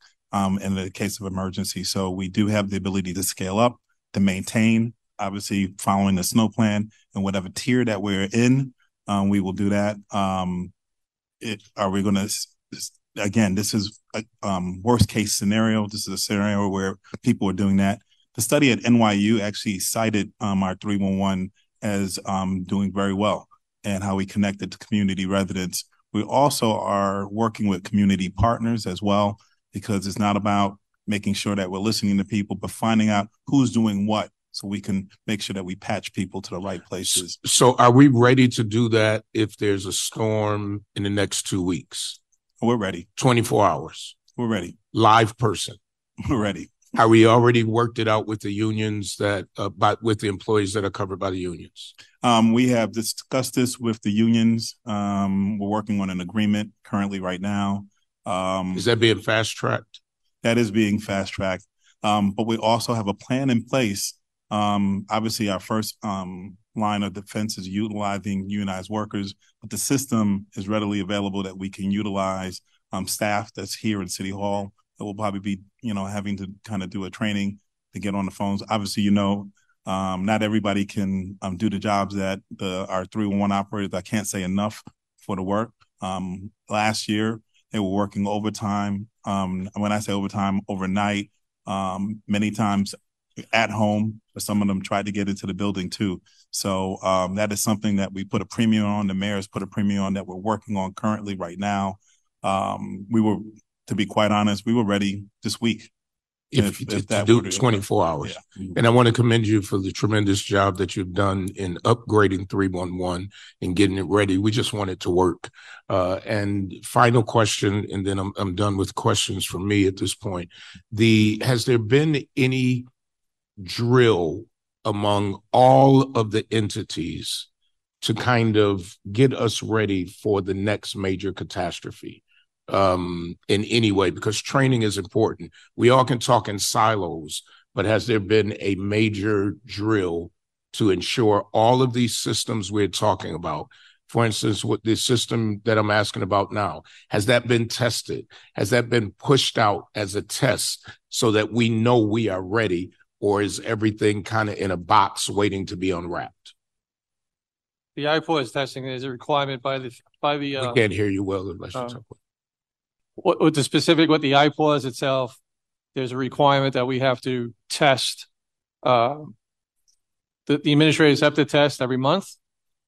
in the case of emergency. So we do have the ability to scale up, to maintain, obviously following the snow plan, and whatever tier that we're in, we will do that. Are we going to, again, this is a worst case scenario. This is a scenario where people are doing that. The study at NYU actually cited our 311 as doing very well, and how we connected to community residents. We also are working with community partners as well, because it's not about making sure that we're listening to people, but finding out who's doing what, so we can make sure that we patch people to the right places. So are we ready to do that if there's a storm in the next 2 weeks? We're ready. 24 hours. We're ready. Live person. We're ready. Are we already worked it out with the unions with the employees that are covered by the unions? We have discussed this with the unions. We're working on an agreement currently right now. Is that being fast-tracked? That is being fast-tracked. But we also have a plan in place. Obviously, our first line of defense is utilizing unionized workers, but the system is readily available that we can utilize staff that's here in City Hall. That will probably be, having to kind of do a training to get on the phones. Obviously, not everybody can do the jobs that our 311 operators. I can't say enough for the work. Last year, they were working overtime. When I say overtime, overnight, many times at home, but some of them tried to get into the building too. So that is something that we put a premium on. The mayor's put a premium on that we're working on currently right now. To be quite honest, we were ready this week. If that to do 24 hours. Yeah. And I want to commend you for the tremendous job that you've done in upgrading 311 and getting it ready. We just want it to work. And final question, and then I'm done with questions from me at this point. Has there been any drill among all of the entities to kind of get us ready for the next major catastrophe? In any way, because training is important. We all can talk in silos, but has there been a major drill to ensure all of these systems we're talking about, for instance, with the system that I'm asking about now, has that been tested? Has that been pushed out as a test so that we know we are ready, or is everything kind of in a box waiting to be unwrapped? The IPAWS testing is a requirement by the. We can't hear you well unless you talk. With the specific, with the IPAWS itself, there's a requirement that we have to test. The administrators have to test every month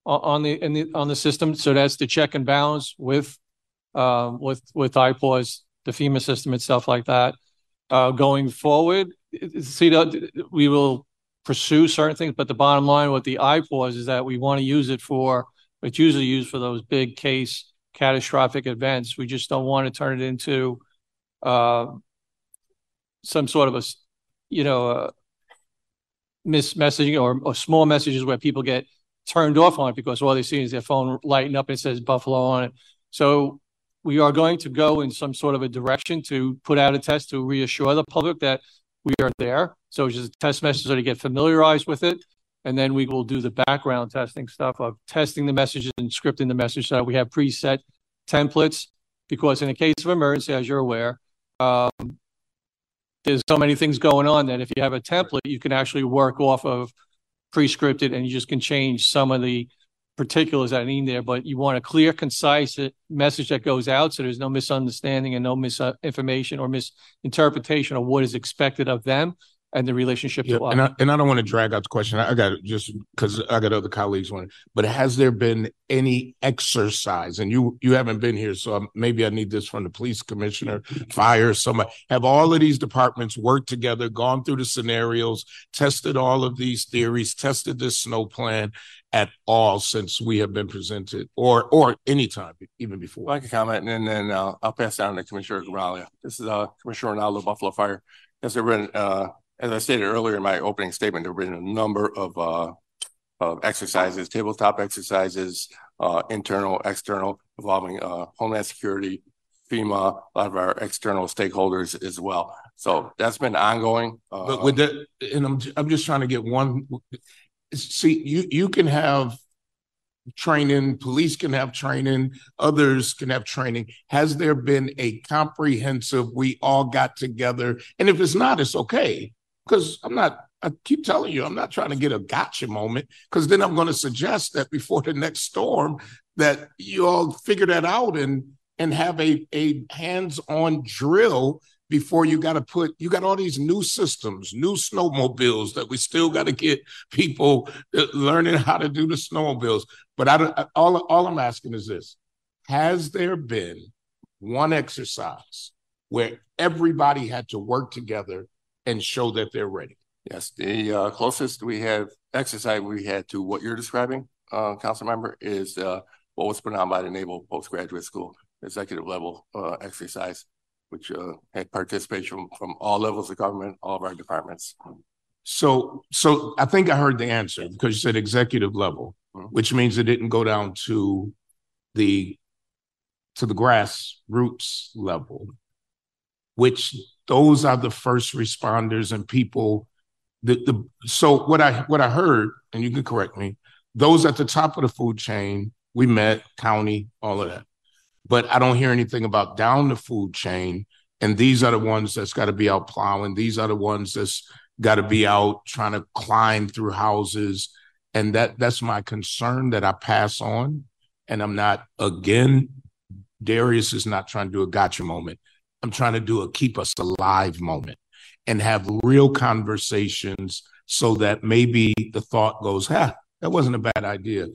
on the system, so that's the check and balance with IPAWS, the FEMA system itself, like that. Going forward, we will pursue certain things, but the bottom line with the IPAWS is that we want to use it for, it's usually used for those big case catastrophic events. We just don't want to turn it into some sort of mis-messaging or small messages where people get turned off on it because all they see is their phone lighting up and it says Buffalo on it. So we are going to go in some sort of a direction to put out a test to reassure the public that we are there. So it's just a test message so they get familiarized with it. And then we will do the background testing stuff of testing the messages and scripting the message so that we have preset templates. Because in a case of emergency, as you're aware, there's so many things going on that if you have a template, you can actually work off of pre-scripted, and you just can change some of the particulars that are in there. But you want a clear, concise message that goes out so there's no misunderstanding and no misinformation or misinterpretation of what is expected of them and the relationship. Yeah, and I don't want to drag out the question. I got it just because I got other colleagues on it. But has there been any exercise? And you haven't been here, so maybe I need this from the police commissioner, fire, somebody. Have all of these departments worked together, gone through the scenarios, tested all of these theories, tested this snow plan at all since we have been presented, or any time, even before? I can comment, and then I'll pass down to Commissioner Grimaldi. This is Commissioner Renaldo, Buffalo Fire. Has there been... As I stated earlier in my opening statement, there have been a number of exercises, tabletop exercises, internal, external, involving Homeland Security, FEMA, a lot of our external stakeholders as well. So that's been ongoing. But with that, and I'm just trying to get one. See, you can have training, police can have training, others can have training. Has there been a comprehensive? We all got together, and if it's not, it's okay. Because I keep telling you, I'm not trying to get a gotcha moment, because then I'm going to suggest that before the next storm that you all figure that out and have a hands-on drill before you got all these new systems, new snowmobiles that we still got to get people learning how to do the snowmobiles. But all I'm asking is this: has there been one exercise where everybody had to work together and show that they're ready? Yes, the closest exercise we had to what you're describing, council member, is what was put on by the Naval Postgraduate School executive level exercise, which had participation from all levels of government, all of our departments. So I think I heard the answer, because you said executive level, which means it didn't go down to the grassroots level, which those are the first responders and people. So what I heard, and you can correct me, those at the top of the food chain, we met, county, all of that. But I don't hear anything about down the food chain. And these are the ones that's got to be out plowing. These are the ones that's got to be out trying to climb through houses. And that's my concern that I pass on. And I'm not, again, Darius is not trying to do a gotcha moment. I'm trying to do a keep us alive moment and have real conversations so that maybe the thought goes, that wasn't a bad idea.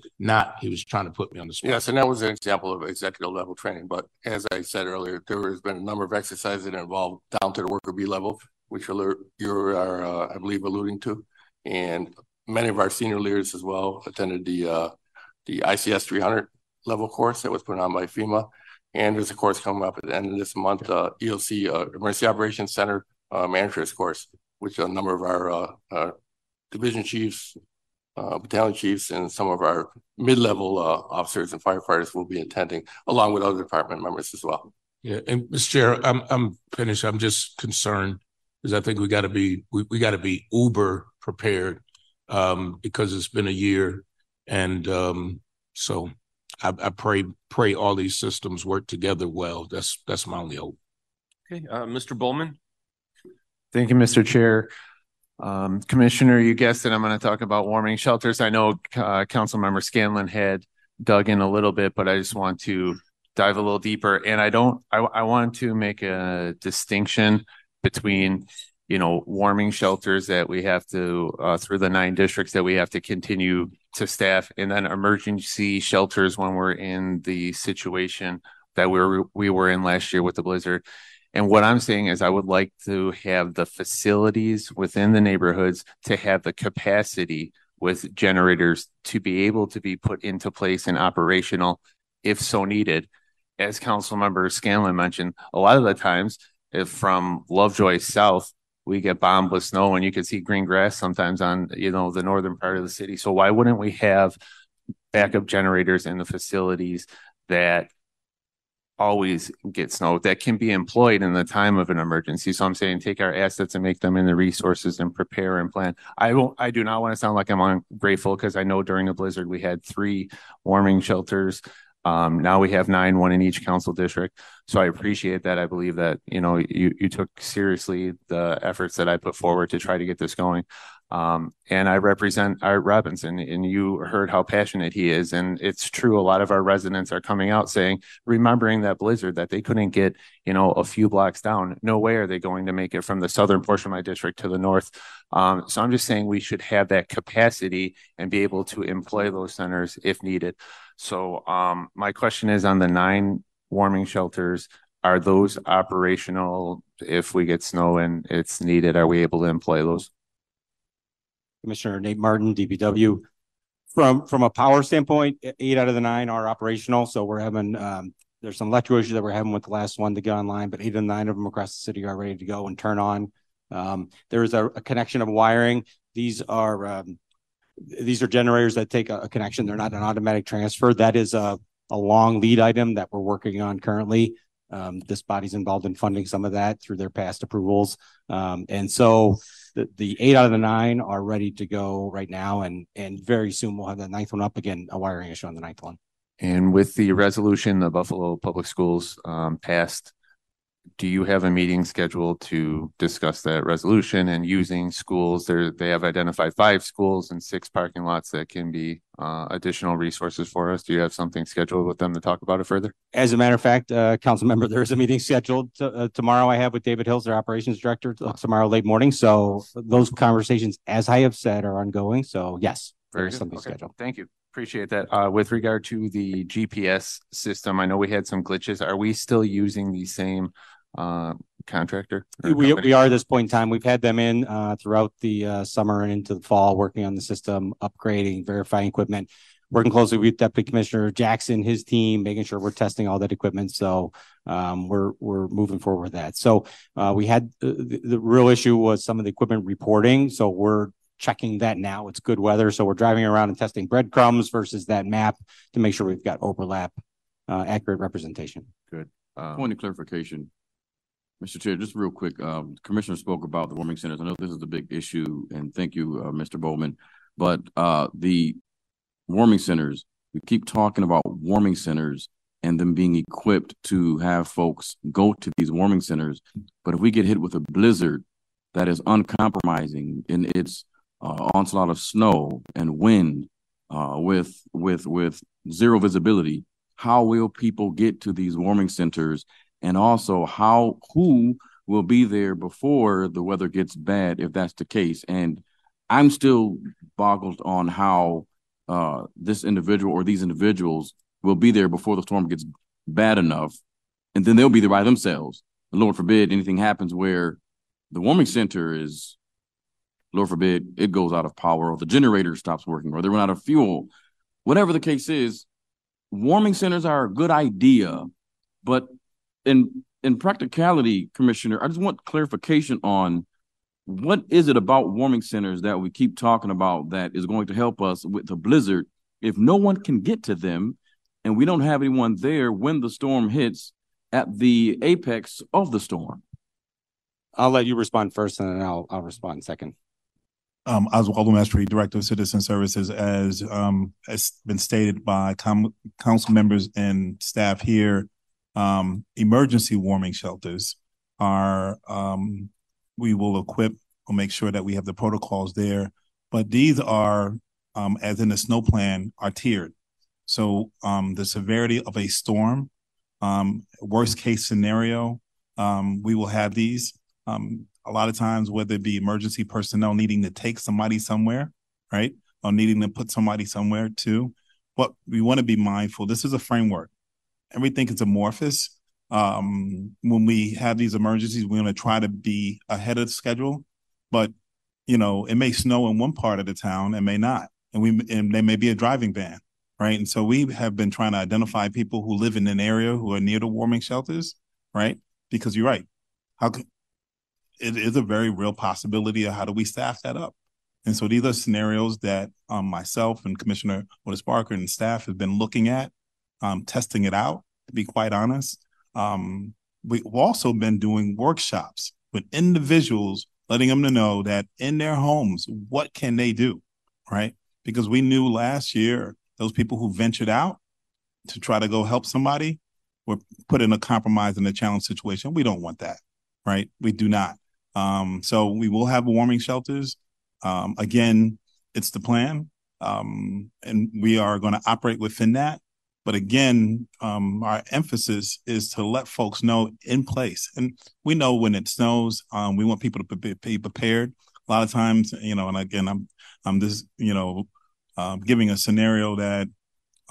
He was trying to put me on the spot. Yes, and that was an example of executive level training. But as I said earlier, there has been a number of exercises that involve down to the worker bee level, which you're I believe, alluding to. And many of our senior leaders as well attended the ICS 300 level course that was put on by FEMA. And there's a course coming up at the end of this month, EOC, Emergency Operations Center Managers course, which a number of our division chiefs, battalion chiefs, and some of our mid-level officers and firefighters will be attending, along with other department members as well. Yeah, and Mr. Chair, I'm finished. I'm just concerned because I think we got to be uber prepared because it's been a year, and so. I pray all these systems work together well. That's my only hope. Okay, Mr. Bowman. Thank you, Mr. Chair. Commissioner, you guessed it. I'm going to talk about warming shelters. I know Councilmember Scanlon had dug in a little bit, but I just want to dive a little deeper. And I want to make a distinction between, you know, warming shelters that we have to, through the 9 districts that we have to continue to staff, and then emergency shelters when we're in the situation that we were in last year with the blizzard. And what I'm saying is I would like to have the facilities within the neighborhoods to have the capacity with generators to be able to be put into place and operational if so needed. As Councilmember Scanlon mentioned, a lot of the times if from Lovejoy South, we get bombed with snow and you can see green grass sometimes on, you know, the northern part of the city. So why wouldn't we have backup generators in the facilities that always get snow, that can be employed in the time of an emergency? So I'm saying take our assets and make them into resources and prepare and plan. I do not want to sound like I'm ungrateful, because I know during the blizzard we had 3 warming shelters. Now we have 9, 1 in each council district. So I appreciate that. I believe that, you know, you took seriously the efforts that I put forward to try to get this going. And I represent Art Robinson, and you heard how passionate he is. And it's true. A lot of our residents are coming out saying, remembering that blizzard, that they couldn't get, you know, a few blocks down. No way are they going to make it from the southern portion of my district to the north. So I'm just saying we should have that capacity and be able to employ those centers if needed. So my question is on the 9 warming shelters. Are those operational? If we get snow and it's needed, are we able to employ those? Commissioner Nate Martin, DPW. From a power standpoint, 8 out of the 9 are operational. So we're having, there's some electrical issues that we're having with the last one to get online, but 8 of the 9 of them across the city are ready to go and turn on. There is a connection of wiring. These are generators that take a connection. They're not an automatic transfer. That is a long lead item that we're working on currently. This body's involved in funding some of that through their past approvals. And so the 8 out of the 9 are ready to go right now, and very soon we'll have the 9th one up. Again, a wiring issue on the 9th one. And with the resolution the Buffalo Public Schools passed, do you have a meeting scheduled to discuss that resolution and using schools? They have identified 5 schools and 6 parking lots that can be additional resources for us. Do you have something scheduled with them to talk about it further? As a matter of fact, council member, there is a meeting scheduled tomorrow. I have with David Hills, their operations director, tomorrow late morning. So those conversations, as I have said, are ongoing. So yes, there is something scheduled. Thank you. Appreciate that. With regard to the GPS system, I know we had some glitches. Are we still using the same contractor? We are at this point in time. We've had them in throughout the summer and into the fall, working on the system, upgrading, verifying equipment, working closely with Deputy Commissioner Jackson, his team, making sure we're testing all that equipment. So we're moving forward with that. So we had the real issue was some of the equipment reporting. So we're checking that now. It's good weather, so we're driving around and testing breadcrumbs versus that map to make sure we've got overlap, accurate representation. Good. Point of clarification, Mr. Chair, just real quick. The commissioner spoke about the warming centers. I know this is a big issue, and thank you, Mr. Bowman. But the warming centers, we keep talking about warming centers and them being equipped to have folks go to these warming centers. But if we get hit with a blizzard that is uncompromising in its onslaught of snow and wind with zero visibility, how will people get to these warming centers? And also who will be there before the weather gets bad, if that's the case? And I'm still boggled on how this individual or these individuals will be there before the storm gets bad enough, and then they'll be there by themselves. And Lord forbid anything happens where the warming center is, Lord forbid, it goes out of power, or the generator stops working, or they run out of fuel. Whatever the case is, warming centers are a good idea. But in practicality, Commissioner, I just want clarification on what is it about warming centers that we keep talking about that is going to help us with the blizzard if no one can get to them and we don't have anyone there when the storm hits at the apex of the storm? I'll let you respond first, and then I'll respond second. Oswaldo Mestre, Director of Citizen Services, as been stated by council members and staff here, emergency warming shelters are, we will equip, we'll make sure that we have the protocols there, but these are, as in the snow plan, are tiered. So the severity of a storm, worst case scenario, we will have these. A lot of times, whether it be emergency personnel needing to take somebody somewhere, right, or needing to put somebody somewhere too, but we want to be mindful. This is a framework. Everything is amorphous. When we have these emergencies, we're going to try to be ahead of the schedule, but, you know, it may snow in one part of the town and may not, and there may be a driving ban. Right. And so we have been trying to identify people who live in an area who are near the warming shelters. Right. Because you're right. It is a very real possibility of how do we staff that up? And so these are scenarios that myself and Commissioner Otis Barker and staff have been looking at, testing it out, to be quite honest. We've also been doing workshops with individuals, letting them to know that in their homes, what can they do? Right. Because we knew last year, those people who ventured out to try to go help somebody were put in a compromise and a challenge situation. We don't want that, right? We do not. So we will have warming shelters. Again, it's the plan. And we are going to operate within that. But again, our emphasis is to let folks know in place. And we know when it snows, we want people to be prepared. A lot of times, you know, and again, I'm this, you know, giving a scenario that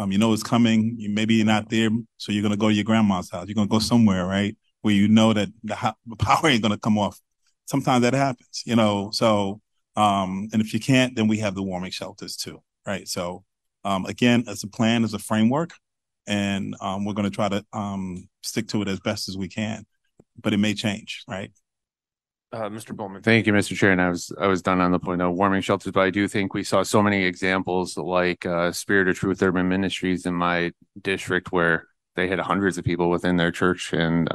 you know is coming, maybe you're not there, so you're going to go to your grandma's house. You're going to go somewhere, right, where you know that the power ain't going to come off. Sometimes that happens, you know. So, and if you can't, then we have the warming shelters too, right? So, again, as a plan, as a framework, and we're going to try to stick to it as best as we can, but it may change, right? Mr. Bowman. Thank you, Mr. Chair. And I was done on the point of warming shelters, but I do think we saw so many examples like Spirit of Truth Urban Ministries in my district where they had hundreds of people within their church and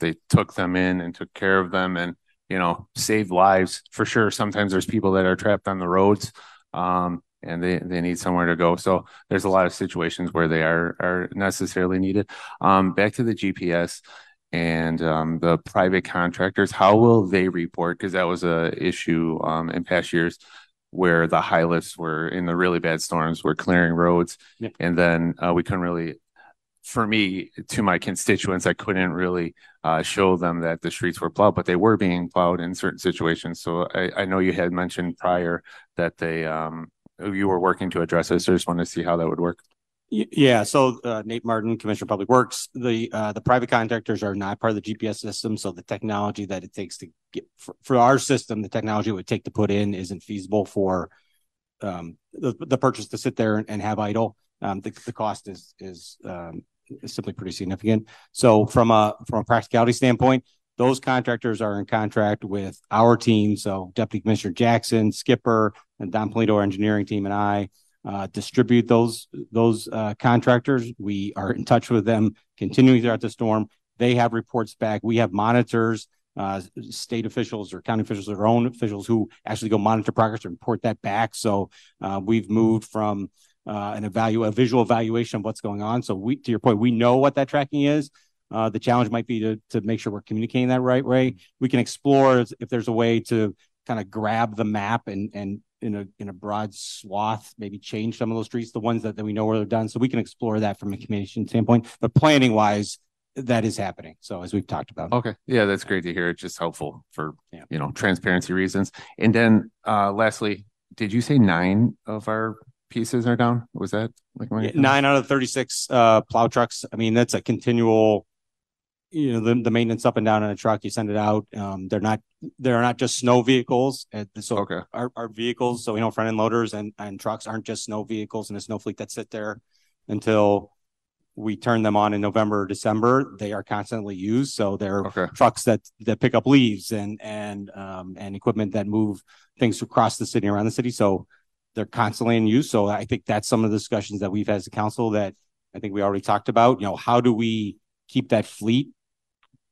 they took them in and took care of them and, you know, saved lives for sure. Sometimes there's people that are trapped on the roads and they need somewhere to go. So there's a lot of situations where they are necessarily needed. Back to the GPS. And the private contractors, how will they report? Because that was a issue in past years where the high lifts were in the really bad storms, were clearing roads. Yeah. And then we couldn't really, for me, to my constituents, I couldn't really show them that the streets were plowed, but they were being plowed in certain situations. So I know you had mentioned prior that they you were working to address this. I just wanted to see how that would work. Yeah, so Nate Martin, Commissioner of Public Works, the private contractors are not part of the GPS system, so the technology that it takes to get for our system, the technology it would take to put in isn't feasible for the purchase to sit there and have idle. The cost is simply pretty significant. So from a practicality standpoint, those contractors are in contract with our team, so Deputy Commissioner Jackson, Skipper, and Don Polito, our engineering team, and I. Distribute those contractors. We are in touch with them continuing throughout the storm. They have reports back. We have monitors, state officials or county officials or own officials who actually go monitor progress and report that back. So we've moved from a visual evaluation of what's going on. So we, to your point, we know what that tracking is. The challenge might be to make sure we're communicating that right way. We can explore if there's a way to kind of grab the map and in a broad swath, maybe change some of those streets, the ones that we know where they're done. So we can explore that from a communication standpoint, but planning wise, that is happening. So as we've talked about. Okay. Yeah, that's great to hear. It's just helpful for, you know, transparency reasons. And then lastly, did you say 9 of our pieces are down? Was that like 9 out of 36 plow trucks? I mean, that's a continual, you know, the maintenance up and down on a truck, you send it out. They're not just snow vehicles. So okay. Our vehicles, so we know front end loaders and trucks aren't just snow vehicles in a snow fleet that sit there until we turn them on in November or December. They are constantly used. So they're okay. Trucks that pick up leaves and equipment that move things across the city, around the city. So they're constantly in use. So I think that's some of the discussions that we've had as a council that I think we already talked about. You know, how do we keep that fleet?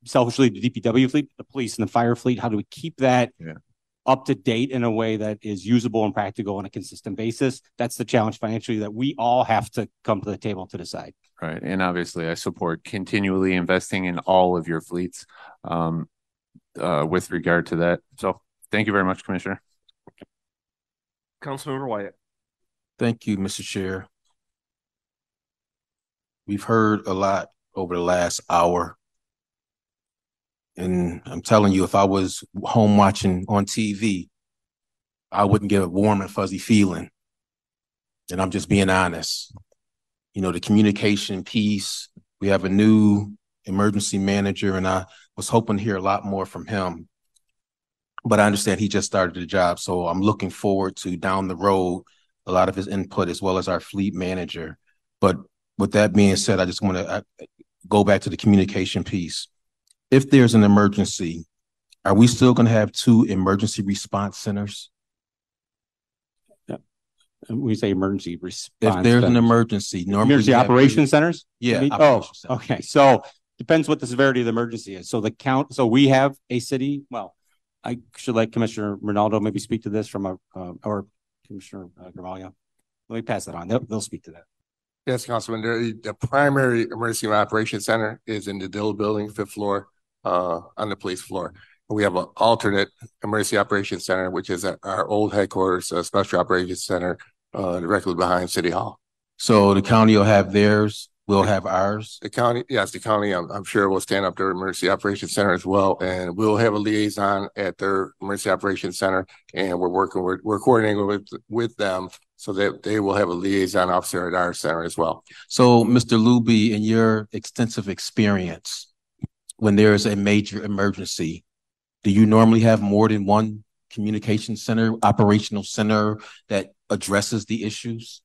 Selfishly, the DPW fleet, the police and the fire fleet, how do we keep that up to date in a way that is usable and practical on a consistent basis. That's the challenge financially that we all have to come to the table to decide. Right. And obviously I support continually investing in all of your fleets with regard to that. So thank you very much, Commissioner. Councilmember Wyatt. Thank you, Mr. Chair. We've heard a lot over the last hour. And I'm telling you, if I was home watching on TV, I wouldn't get a warm and fuzzy feeling. And I'm just being honest. You know, the communication piece, we have a new emergency manager, and I was hoping to hear a lot more from him. But I understand he just started the job. So I'm looking forward to down the road, a lot of his input as well as our fleet manager. But with that being said, I just want to go back to the communication piece. If there's an emergency, are we still going to have two emergency response centers? Yeah. We say emergency response. If there's an emergency, normally emergency operation centers. Yeah. Operation centers. Okay. So depends what the severity of the emergency is. So the count. So we have a city. Well, I should let Commissioner Renaldo maybe speak to this from or Commissioner Grimaldi. Let me pass that on. They'll speak to that. Yes, Councilman. The primary emergency operations center is in the Dillon Building, 5th floor. On the police floor. We have an alternate emergency operations center, which is at our old headquarters, Special Operations Center, directly behind City Hall. So the county will have theirs, we'll have ours? The county, yes, the county, I'm sure, will stand up their emergency operations center as well, and we'll have a liaison at their emergency operations center, and we're coordinating with them so that they will have a liaison officer at our center as well. So, Mr. Luby, in your extensive experience, when there is a major emergency, do you normally have more than one communication center, operational center that addresses the issues?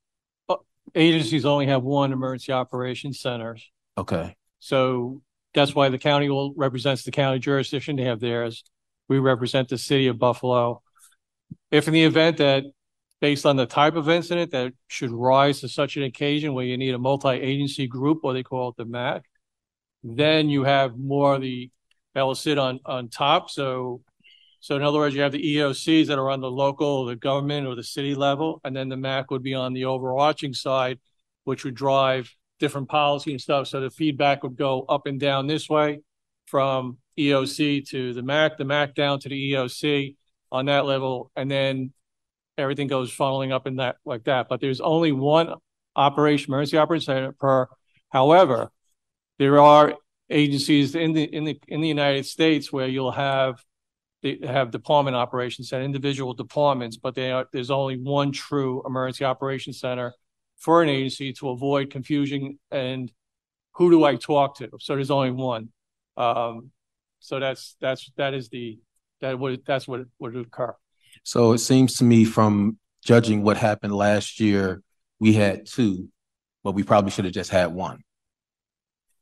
Agencies only have one emergency operations center. Okay. So that's why the county represents the county jurisdiction. They have theirs. We represent the city of Buffalo. If in the event that, based on the type of incident that should rise to such an occasion where you need a multi-agency group, or they call it the MAC, then you have more of the LSID on top. So in other words, you have the EOCs that are on the local, the government, or the city level, and then the MAC would be on the overarching side, which would drive different policy and stuff. So the feedback would go up and down this way from EOC to the MAC down to the EOC on that level, and then everything goes funneling up in that like that. But there's only one emergency operation center per. However, there are agencies in the United States where you'll have department operations and individual departments, but there's only one true emergency operations center for an agency to avoid confusion and who do I talk to. So there's only one. So that's what would occur. So it seems to me, from judging what happened last year, we had two, but we probably should have just had one.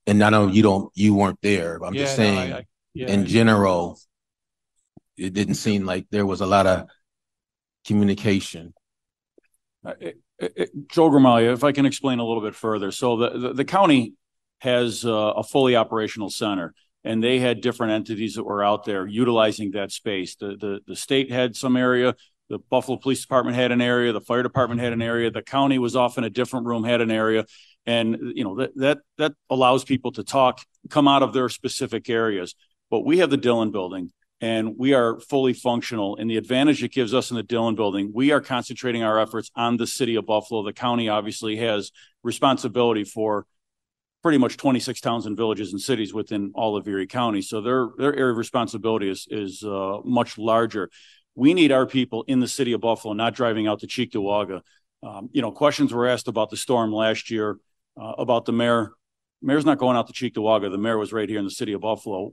And I know you weren't there, but I'm just saying, in general, it didn't seem like there was a lot of communication. Joel Grimaldi, if I can explain a little bit further. So the county has a fully operational center, and they had different entities that were out there utilizing that space. The state had some area. The Buffalo Police Department had an area. The fire department had an area. The county was off in a different room, had an area. And, you know, that allows people to talk, come out of their specific areas. But we have the Dillon Building, and we are fully functional. And the advantage it gives us in the Dillon Building, we are concentrating our efforts on the city of Buffalo. The county obviously has responsibility for pretty much 26 towns and villages and cities within all of Erie County. So their area of responsibility is much larger. We need our people in the city of Buffalo, not driving out to Cheektowaga. You know, questions were asked about the storm last year. About the mayor. Mayor's not going out to Cheektowaga. The mayor was right here in the city of Buffalo.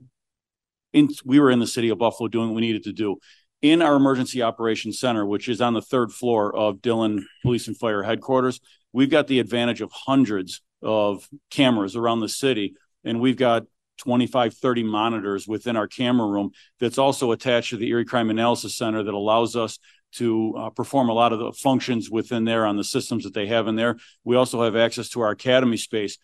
We were in the city of Buffalo doing what we needed to do. In our emergency operations center, which is on the 3rd floor of Dillon Police and Fire Headquarters, we've got the advantage of hundreds of cameras around the city, and we've got 25-30 monitors within our camera room that's also attached to the Erie Crime Analysis Center that allows us to perform a lot of the functions within there on the systems that they have in there. We also have access to our academy space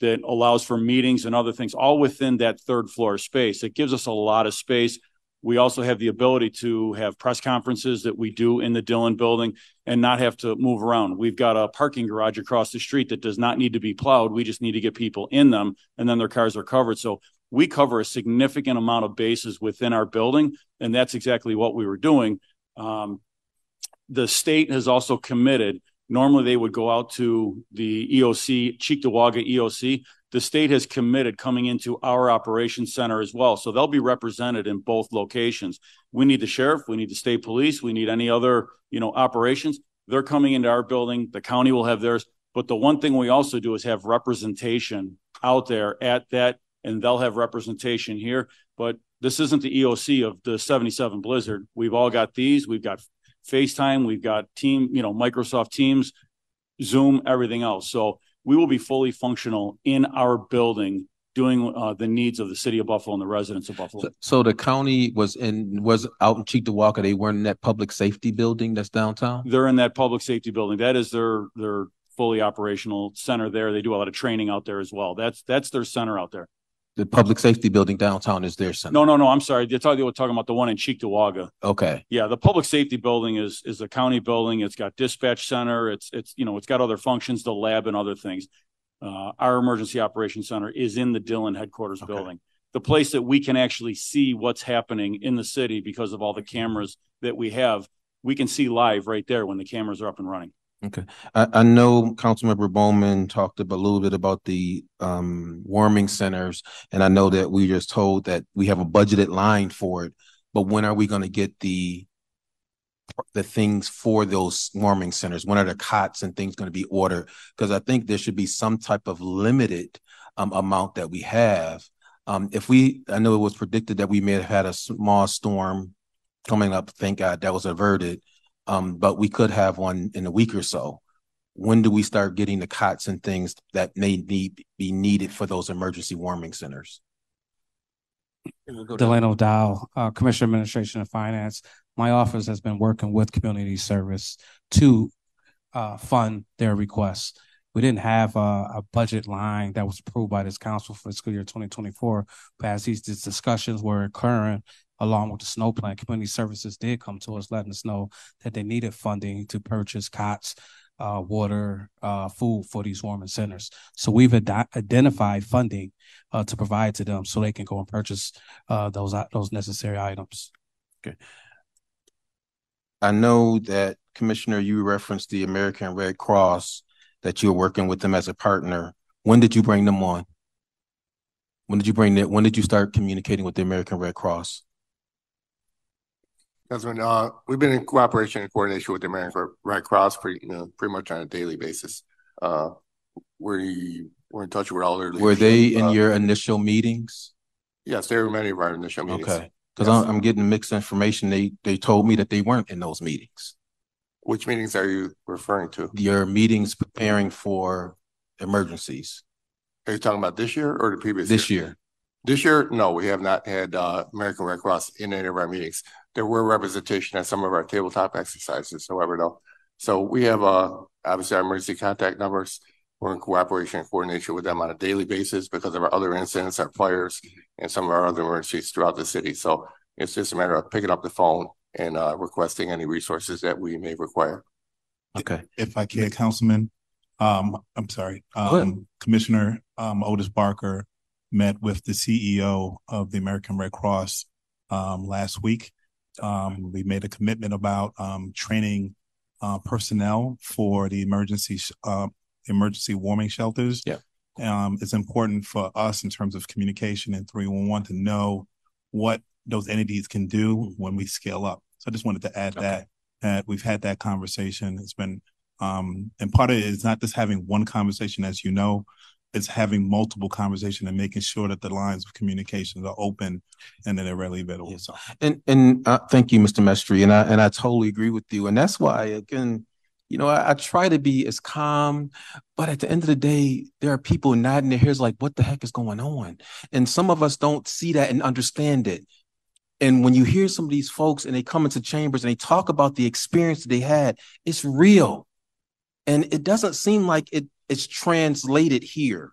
that allows for meetings and other things, all within that 3rd floor space. It gives us a lot of space. We also have the ability to have press conferences that we do in the Dillon building and not have to move around. We've got a parking garage across the street that does not need to be plowed. We just need to get people in them, and then their cars are covered. So we cover a significant amount of bases within our building, and that's exactly what we were doing. The state has also committed. Normally, they would go out to the EOC, Cheektowaga EOC. The state has committed coming into our operations center as well. So they'll be represented in both locations. We need the sheriff. We need the state police. We need any other, operations. They're coming into our building. The county will have theirs. But the one thing we also do is have representation out there at that, and they'll have representation here. But this isn't the EOC of the 77 Blizzard. We've all got these. We've got FaceTime, we've got team, Microsoft Teams, Zoom, everything else. So we will be fully functional in our building doing the needs of the city of Buffalo and the residents of Buffalo. So the county was out in Cheektowaga. They weren't in that public safety building that's downtown? They're in that public safety building. That is their fully operational center there. They do a lot of training out there as well. That's their center out there. The public safety building downtown is their center. No. I'm sorry. They were talking about the one in Cheektowaga. Okay. Yeah. The public safety building is a county building. It's got dispatch center. It's got other functions, the lab and other things. Our emergency operations center is in the Dillon headquarters building, the place that we can actually see what's happening in the city because of all the cameras that we have. We can see live right there when the cameras are up and running. Okay. I know Councilmember Bowman talked a little bit about the warming centers, and I know that we just told that we have a budgeted line for it, but when are we going to get the things for those warming centers? When are the cots and things going to be ordered? Because I think there should be some type of limited amount that we have. I know it was predicted that we may have had a small storm coming up. Thank God that was averted. But we could have one in a week or so. When do we start getting the cots and things that may be needed for those emergency warming centers? Delano Dow, Commissioner of Administration and Finance. My office has been working with community service to fund their requests. We didn't have a budget line that was approved by this council for fiscal year 2024, but as these discussions were occurring, along with the snow plan, community services did come to us, letting us know that they needed funding to purchase cots, water, food for these warming centers. So we've identified funding to provide to them so they can go and purchase those necessary items. Okay. I know that, Commissioner, you referenced the American Red Cross, that you're working with them as a partner. When did you bring them on? When did you start communicating with the American Red Cross? Councilman, we've been in cooperation and coordination with the American Red Cross pretty much on a daily basis. We're in touch with all their leadership. Were they in your initial meetings? Yes, they were many of our initial meetings. Okay, because yes. I'm getting mixed information. They told me that they weren't in those meetings. Which meetings are you referring to? Your meetings preparing for emergencies. Are you talking about this year or the previous year? This year. This year, no, we have not had American Red Cross in any of our meetings. There were representation at some of our tabletop exercises, however, though. So we have obviously our emergency contact numbers. We're in cooperation and coordination with them on a daily basis because of our other incidents, our fires, and some of our other emergencies throughout the city. So it's just a matter of picking up the phone and requesting any resources that we may require. Okay. If I can, Councilman, I'm sorry, Commissioner Otis Barker met with the CEO of the American Red Cross last week. We made a commitment about training personnel for the emergency warming shelters. Yeah. It's important for us in terms of communication and 311 to know what those entities can do when we scale up. So I just wanted to add that we've had that conversation. It's been, and part of it is not just having one conversation, as you know, it's having multiple conversations and making sure that the lines of communications are open and that they're readily available. Yes. So. And thank you, Mr. Mestre. And I totally agree with you. And that's why, again, I try to be as calm, but at the end of the day, there are people nodding their heads like, what the heck is going on? And some of us don't see that and understand it. And when you hear some of these folks and they come into chambers and they talk about the experience that they had, it's real. And it doesn't seem like it's translated here.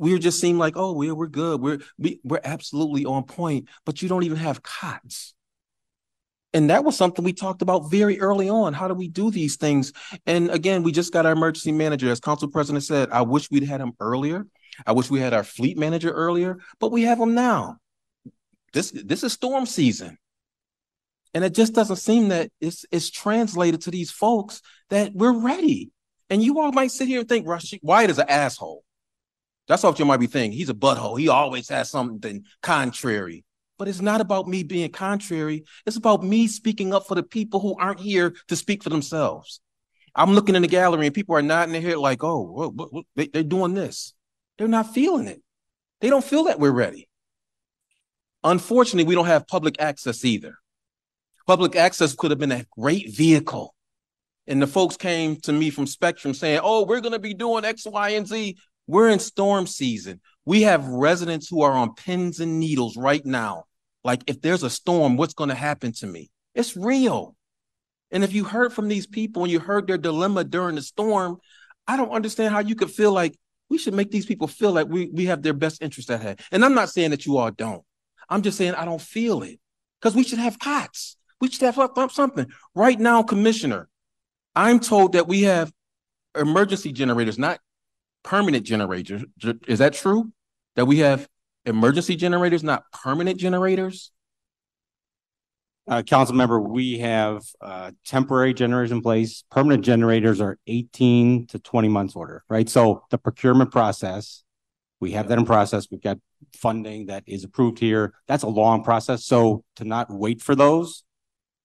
we just seem like, oh, we're good. We're absolutely on point, but you don't even have cots. And that was something we talked about very early on. How do we do these things? And again, we just got our emergency manager. As council president said, I wish we'd had him earlier. I wish we had our fleet manager earlier, but we have him now. This is storm season. And it just doesn't seem that it's translated to these folks that we're ready. And you all might sit here and think, Rashid White is an asshole. That's what you might be thinking. He's a butthole. He always has something contrary. But it's not about me being contrary. It's about me speaking up for the people who aren't here to speak for themselves. I'm looking in the gallery and people are nodding their head like, oh, what, they're doing this. They're not feeling it. They don't feel that we're ready. Unfortunately, we don't have public access either. Public access could have been a great vehicle. And the folks came to me from Spectrum saying, oh, we're going to be doing X, Y, and Z. We're in storm season. We have residents who are on pins and needles right now. Like, if there's a storm, what's going to happen to me? It's real. And if you heard from these people and you heard their dilemma during the storm, I don't understand how you could feel like we should make these people feel like we have their best interest at hand. And I'm not saying that you all don't. I'm just saying I don't feel it, because we should have cots. We should have something. Right now, Commissioner, I'm told that we have emergency generators, not permanent generators. Is that true? That we have emergency generators, not permanent generators? Council member, we have temporary generators in place. Permanent generators are 18 to 20 months order, right? So the procurement process, we have that in process. We've got funding that is approved here. That's a long process. So to not wait for those,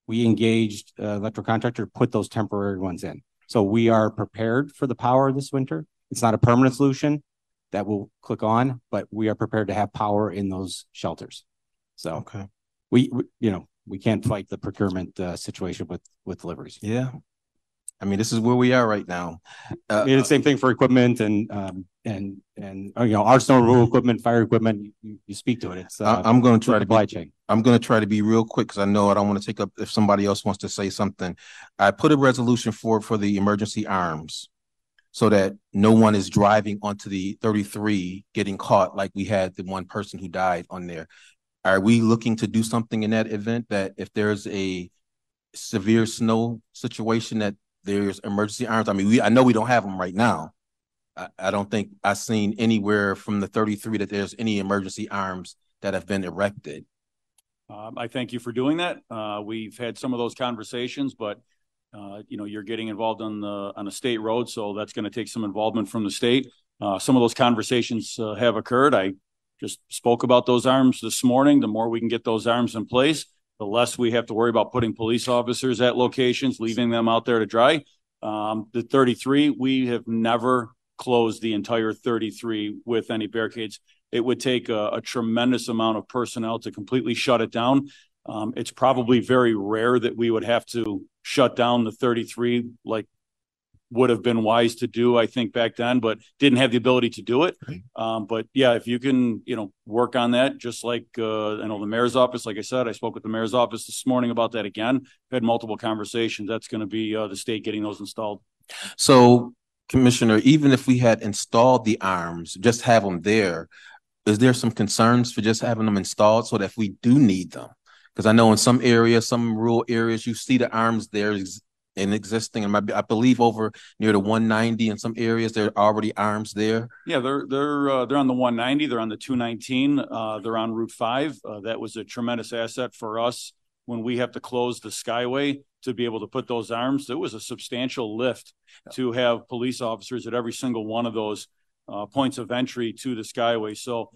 we engaged electrical contractor to put those temporary ones in. So we are prepared for the power this winter. It's not a permanent solution that we'll click on, but we are prepared to have power in those shelters. So okay, we can't fight the procurement situation with deliveries. Yeah, I mean, this is where we are right now. I mean, the same thing for equipment and our snow removal equipment, fire equipment. You speak to it. It's I'm going to try to supply chain. I'm going to try to be real quick because I know I don't want to take up if somebody else wants to say something. I put a resolution for the emergency arms, so that no one is driving onto the 33 getting caught like we had the one person who died on there. Are we looking to do something in that event that if there's a severe snow situation that there's emergency arms? I mean, I know we don't have them right now. I don't think I've seen anywhere from the 33 that there's any emergency arms that have been erected. I thank you for doing that. We've had some of those conversations, but you're getting involved on a state road, so that's going to take some involvement from the state. Some of those conversations have occurred. I just spoke about those arms this morning. The more we can get those arms in place, the less we have to worry about putting police officers at locations, leaving them out there to dry. The 33, we have never closed the entire 33 with any barricades. It would take a tremendous amount of personnel to completely shut it down. It's probably very rare that we would have to shut down the 33 like would have been wise to do, I think, back then, but didn't have the ability to do it. But yeah, if you can, work on that, just like I know the mayor's office, like I said, I spoke with the mayor's office this morning about that again. I've had multiple conversations. That's going to be the state getting those installed. So, Commissioner, even if we had installed the arms, just have them there, is there some concerns for just having them installed so that if we do need them? Because I know in some areas, some rural areas, you see the arms there and existing. And I believe over near the 190 in some areas, there are already arms there. Yeah, they're on the 190. They're on the 219. They're on Route 5. That was a tremendous asset for us when we have to close the Skyway to be able to put those arms. There was a substantial lift to have police officers at every single one of those points of entry to the Skyway. So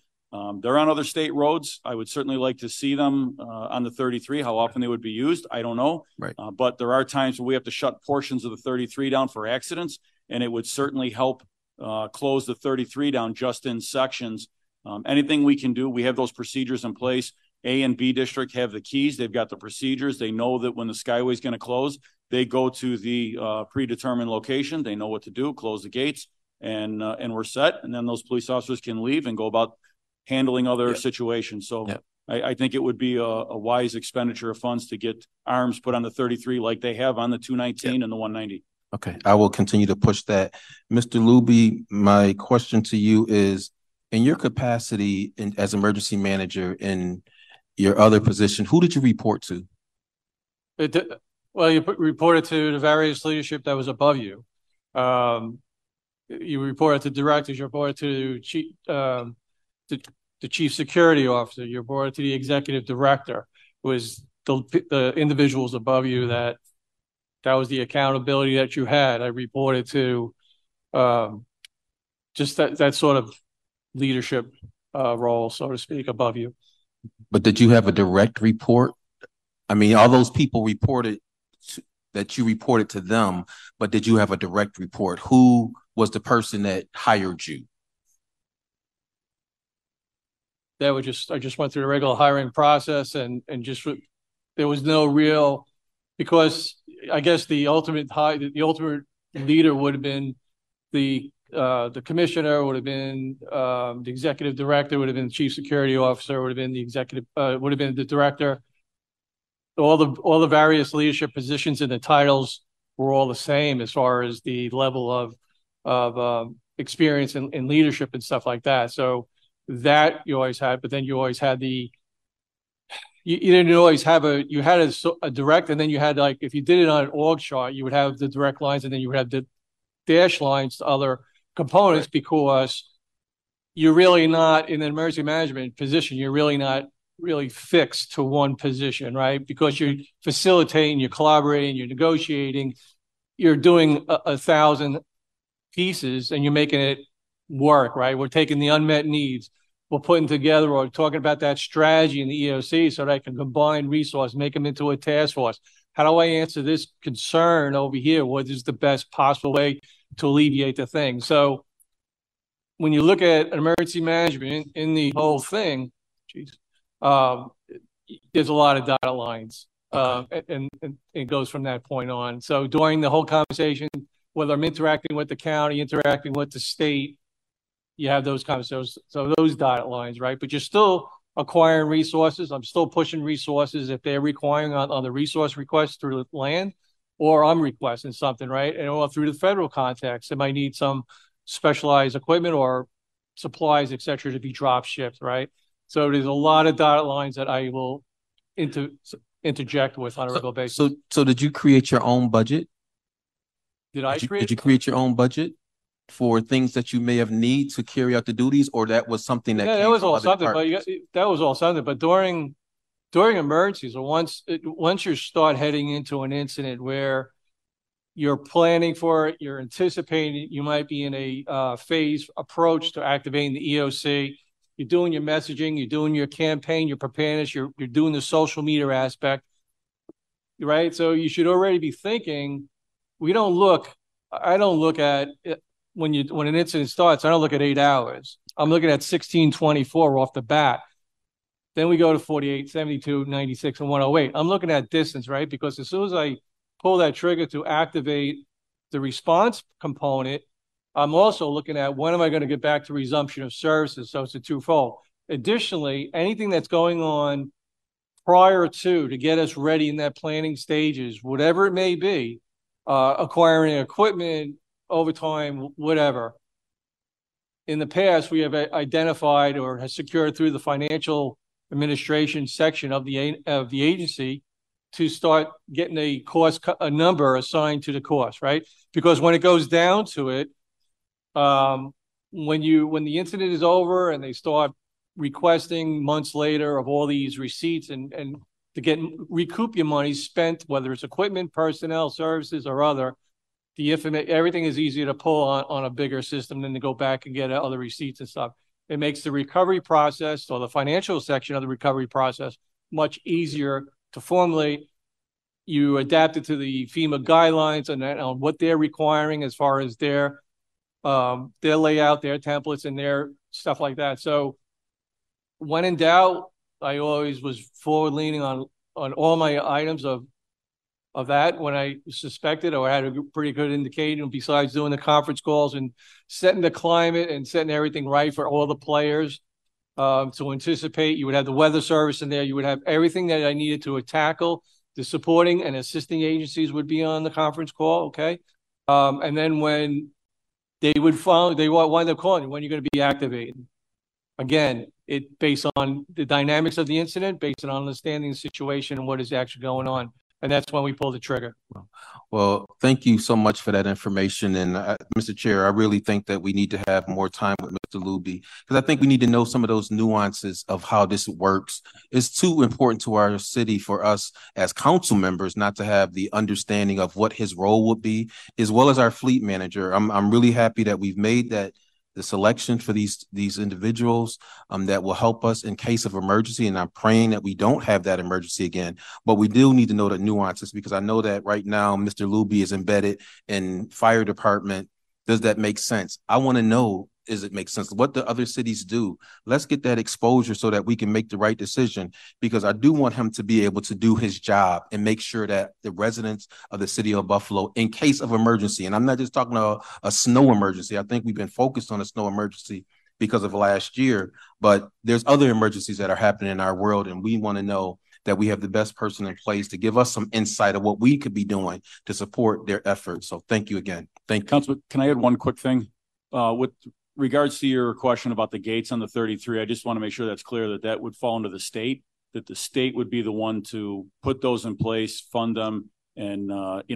they're on other state roads. I would certainly like to see them on the 33. How often they would be used, I don't know. Right. But there are times where we have to shut portions of the 33 down for accidents, and it would certainly help close the 33 down just in sections. Anything we can do, we have those procedures in place. A and B district have the keys. They've got the procedures. They know that when the Skyway is going to close, they go to the predetermined location. They know what to do, close the gates, and we're set. And then those police officers can leave and go about handling other situations. So I think it would be a wise expenditure of funds to get arms put on the 33 like they have on the 219 and the 190. Okay, I will continue to push that. Mr. Luby, my question to you is, in your capacity in, as emergency manager in your other position, who did you report to? Well, you reported to the various leadership that was above you. You reported to directors, you reported to the chief security officer, you reported to the executive director, who is the individuals above you. That was the accountability that you had. I reported to just that sort of leadership role, so to speak, above you. But did you have a direct report? I mean, all those people reported that you reported to them, but did you have a direct report? Who was the person that hired you? That was just, I just went through the regular hiring process, and just there was no real, because I guess the ultimate leader would have been the commissioner, would have been the executive director, would have been the chief security officer, would have been the executive, would have been the director. All the various leadership positions and the titles were all the same as far as the level of experience and leadership and stuff like that. So that you always had, but then you always had you didn't always have you had a direct, and then you had, like, if you did it on an org chart, you would have the direct lines, and then you would have the dash lines to other components, because you're really not in an emergency management position. You're really not really fixed to one position, right? Because you're facilitating, you're collaborating, you're negotiating, you're doing a thousand pieces, and you're making it work, right? We're taking the unmet needs, we're putting together, or talking about that strategy in the EOC so that I can combine resources, make them into a task force. How do I answer this concern over here? What is the best possible way to alleviate the thing? So when you look at emergency management in the whole thing, there's a lot of dotted lines, and it goes from that point on. So during the whole conversation, whether I'm interacting with the county, interacting with the state, you have those conversations. So those dotted lines, right? But you're still acquiring resources. I'm still pushing resources if they're requiring on the resource request through the land, or I'm requesting something, right? And all through the federal context, it might need some specialized equipment or supplies, et cetera, to be drop shipped, right? So there's a lot of dotted lines that I will interject with on a regular basis. So did you create your own budget? Did you create your own budget for things that you may have need to carry out the duties, or that was something that? Yeah, that was all something. That was all something. But during emergencies, or once you start heading into an incident where you're planning for it, you're anticipating it, you might be in a phased approach to activating the EOC. You're doing your messaging, you're doing your campaign, you're preparing, you're doing the social media aspect, right? So you should already be thinking. I don't look at it, when an incident starts, I don't look at 8 hours. I'm looking at 1624 off the bat. Then we go to 48, 72, 96, and 108. I'm looking at distance, right? Because as soon as I pull that trigger to activate the response component, I'm also looking at when am I going to get back to resumption of services. So it's a twofold. Additionally, anything that's going on prior to get us ready in that planning stages, whatever it may be, acquiring equipment, overtime, whatever. In the past, we have identified or has secured through the financial administration section of the agency to start getting a number assigned to the cost, right? Because when it goes down to it, when the incident is over and they start requesting months later of all these receipts and to recoup your money spent, whether it's equipment, personnel, services, or other, everything is easier to pull on a bigger system than to go back and get other receipts and stuff. It makes the recovery process, or the financial section of the recovery process, much easier to formulate. You adapt it to the FEMA guidelines and on what they're requiring as far as their layout, their templates, and their stuff like that. So when in doubt, I always was forward leaning on all my items of that when I suspected or had a pretty good indication, besides doing the conference calls and setting the climate and setting everything right for all the players to anticipate. You would have the weather service in there. You would have everything that I needed to tackle. The supporting and assisting agencies would be on the conference call, okay? And then when they would wind up calling you, when you're going to be activated. Again, it based on the dynamics of the incident, based on understanding the situation and what is actually going on. And that's when we pull the trigger. Well, thank you so much for that information. And Mr. Chair, I really think that we need to have more time with Mr. Luby, because I think we need to know some of those nuances of how this works. It's too important to our city for us as council members not to have the understanding of what his role would be, as well as our fleet manager. I'm really happy that we've made that the selection for these individuals that will help us in case of emergency. And I'm praying that we don't have that emergency again, but we do need to know the nuances, because I know that right now, Mr. Luby is embedded in fire department. Does that make sense? I want to know, does it make sense? What do other cities do? Let's get that exposure so that we can make the right decision, because I do want him to be able to do his job and make sure that the residents of the city of Buffalo, in case of emergency, and I'm not just talking about a snow emergency. I think we've been focused on a snow emergency because of last year, but there's other emergencies that are happening in our world, and we want to know that we have the best person in place to give us some insight of what we could be doing to support their efforts. So thank you again. Thank you. Councilman, can I add one quick thing? With regards to your question about the gates on the 33, I just want to make sure that's clear that that would fall into the state, that the state would be the one to put those in place, fund them, and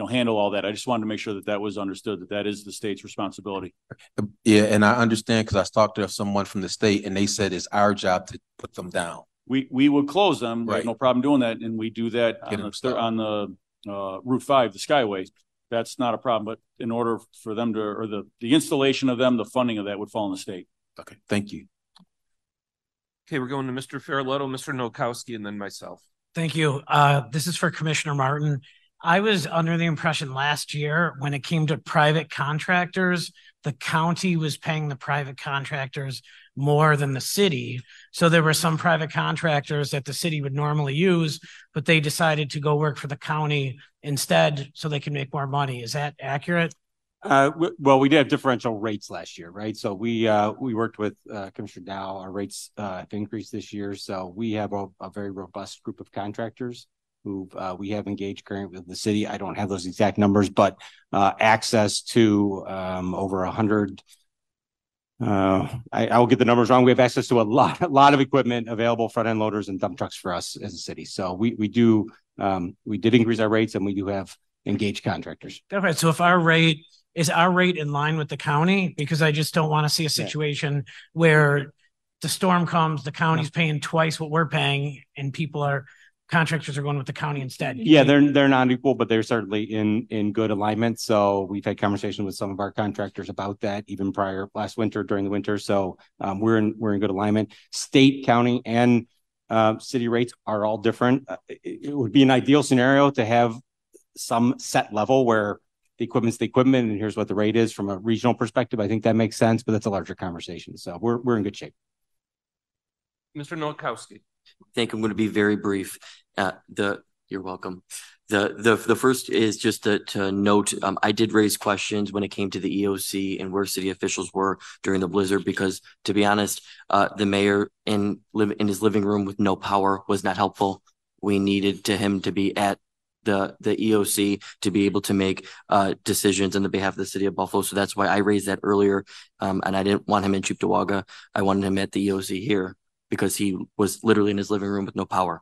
handle all that. I just wanted to make sure that that was understood, that that is the state's responsibility. Yeah, and I understand, because I talked to someone from the state, and they said it's our job to put them down. We would close them. Right. We have no problem doing that, and we do that on the Route 5, the Skyway. That's not a problem, but in order for them to, or the installation of them, the funding of that would fall in the state. Okay, thank you. Okay, we're going to Mr. Farrelletto, Mr. Nowakowski, and then myself. Thank you. This is for Commissioner Martin. I was under the impression last year when it came to private contractors, the county was paying the private contractors more than the city. So there were some private contractors that the city would normally use, but they decided to go work for the county instead so they can make more money. Is that accurate? Well, we did have differential rates last year, right? So we worked with Commissioner Dow. Our rates have increased this year. So we have a very robust group of contractors who we have engaged currently with the city. I don't have those exact numbers, but access to over 100. I'll get the numbers wrong. We have access to a lot of equipment available, front end loaders and dump trucks for us as a city. So we did increase our rates, and we do have engaged contractors. Okay, so if our rate in line with the county, because I just don't want to see a situation where the storm comes, the county's paying twice what we're paying, and contractors are going with the county instead. Yeah, they're not equal, but they're certainly in good alignment. So we've had conversations with some of our contractors about that, even prior last winter, during the winter. So we're in good alignment. State, county, and city rates are all different. It would be an ideal scenario to have some set level where the equipment's the equipment, and here's what the rate is from a regional perspective. I think that makes sense, but that's a larger conversation. So we're in good shape. Mr. Nowakowski. I think I'm going to be very brief. You're welcome. The first is just to note, I did raise questions when it came to the EOC and where city officials were during the blizzard, because to be honest, the mayor in his living room with no power was not helpful. We needed him to be at the EOC to be able to make decisions on the behalf of the city of Buffalo. So that's why I raised that earlier. And I didn't want him in Cheektowaga. I wanted him at the EOC here, because he was literally in his living room with no power.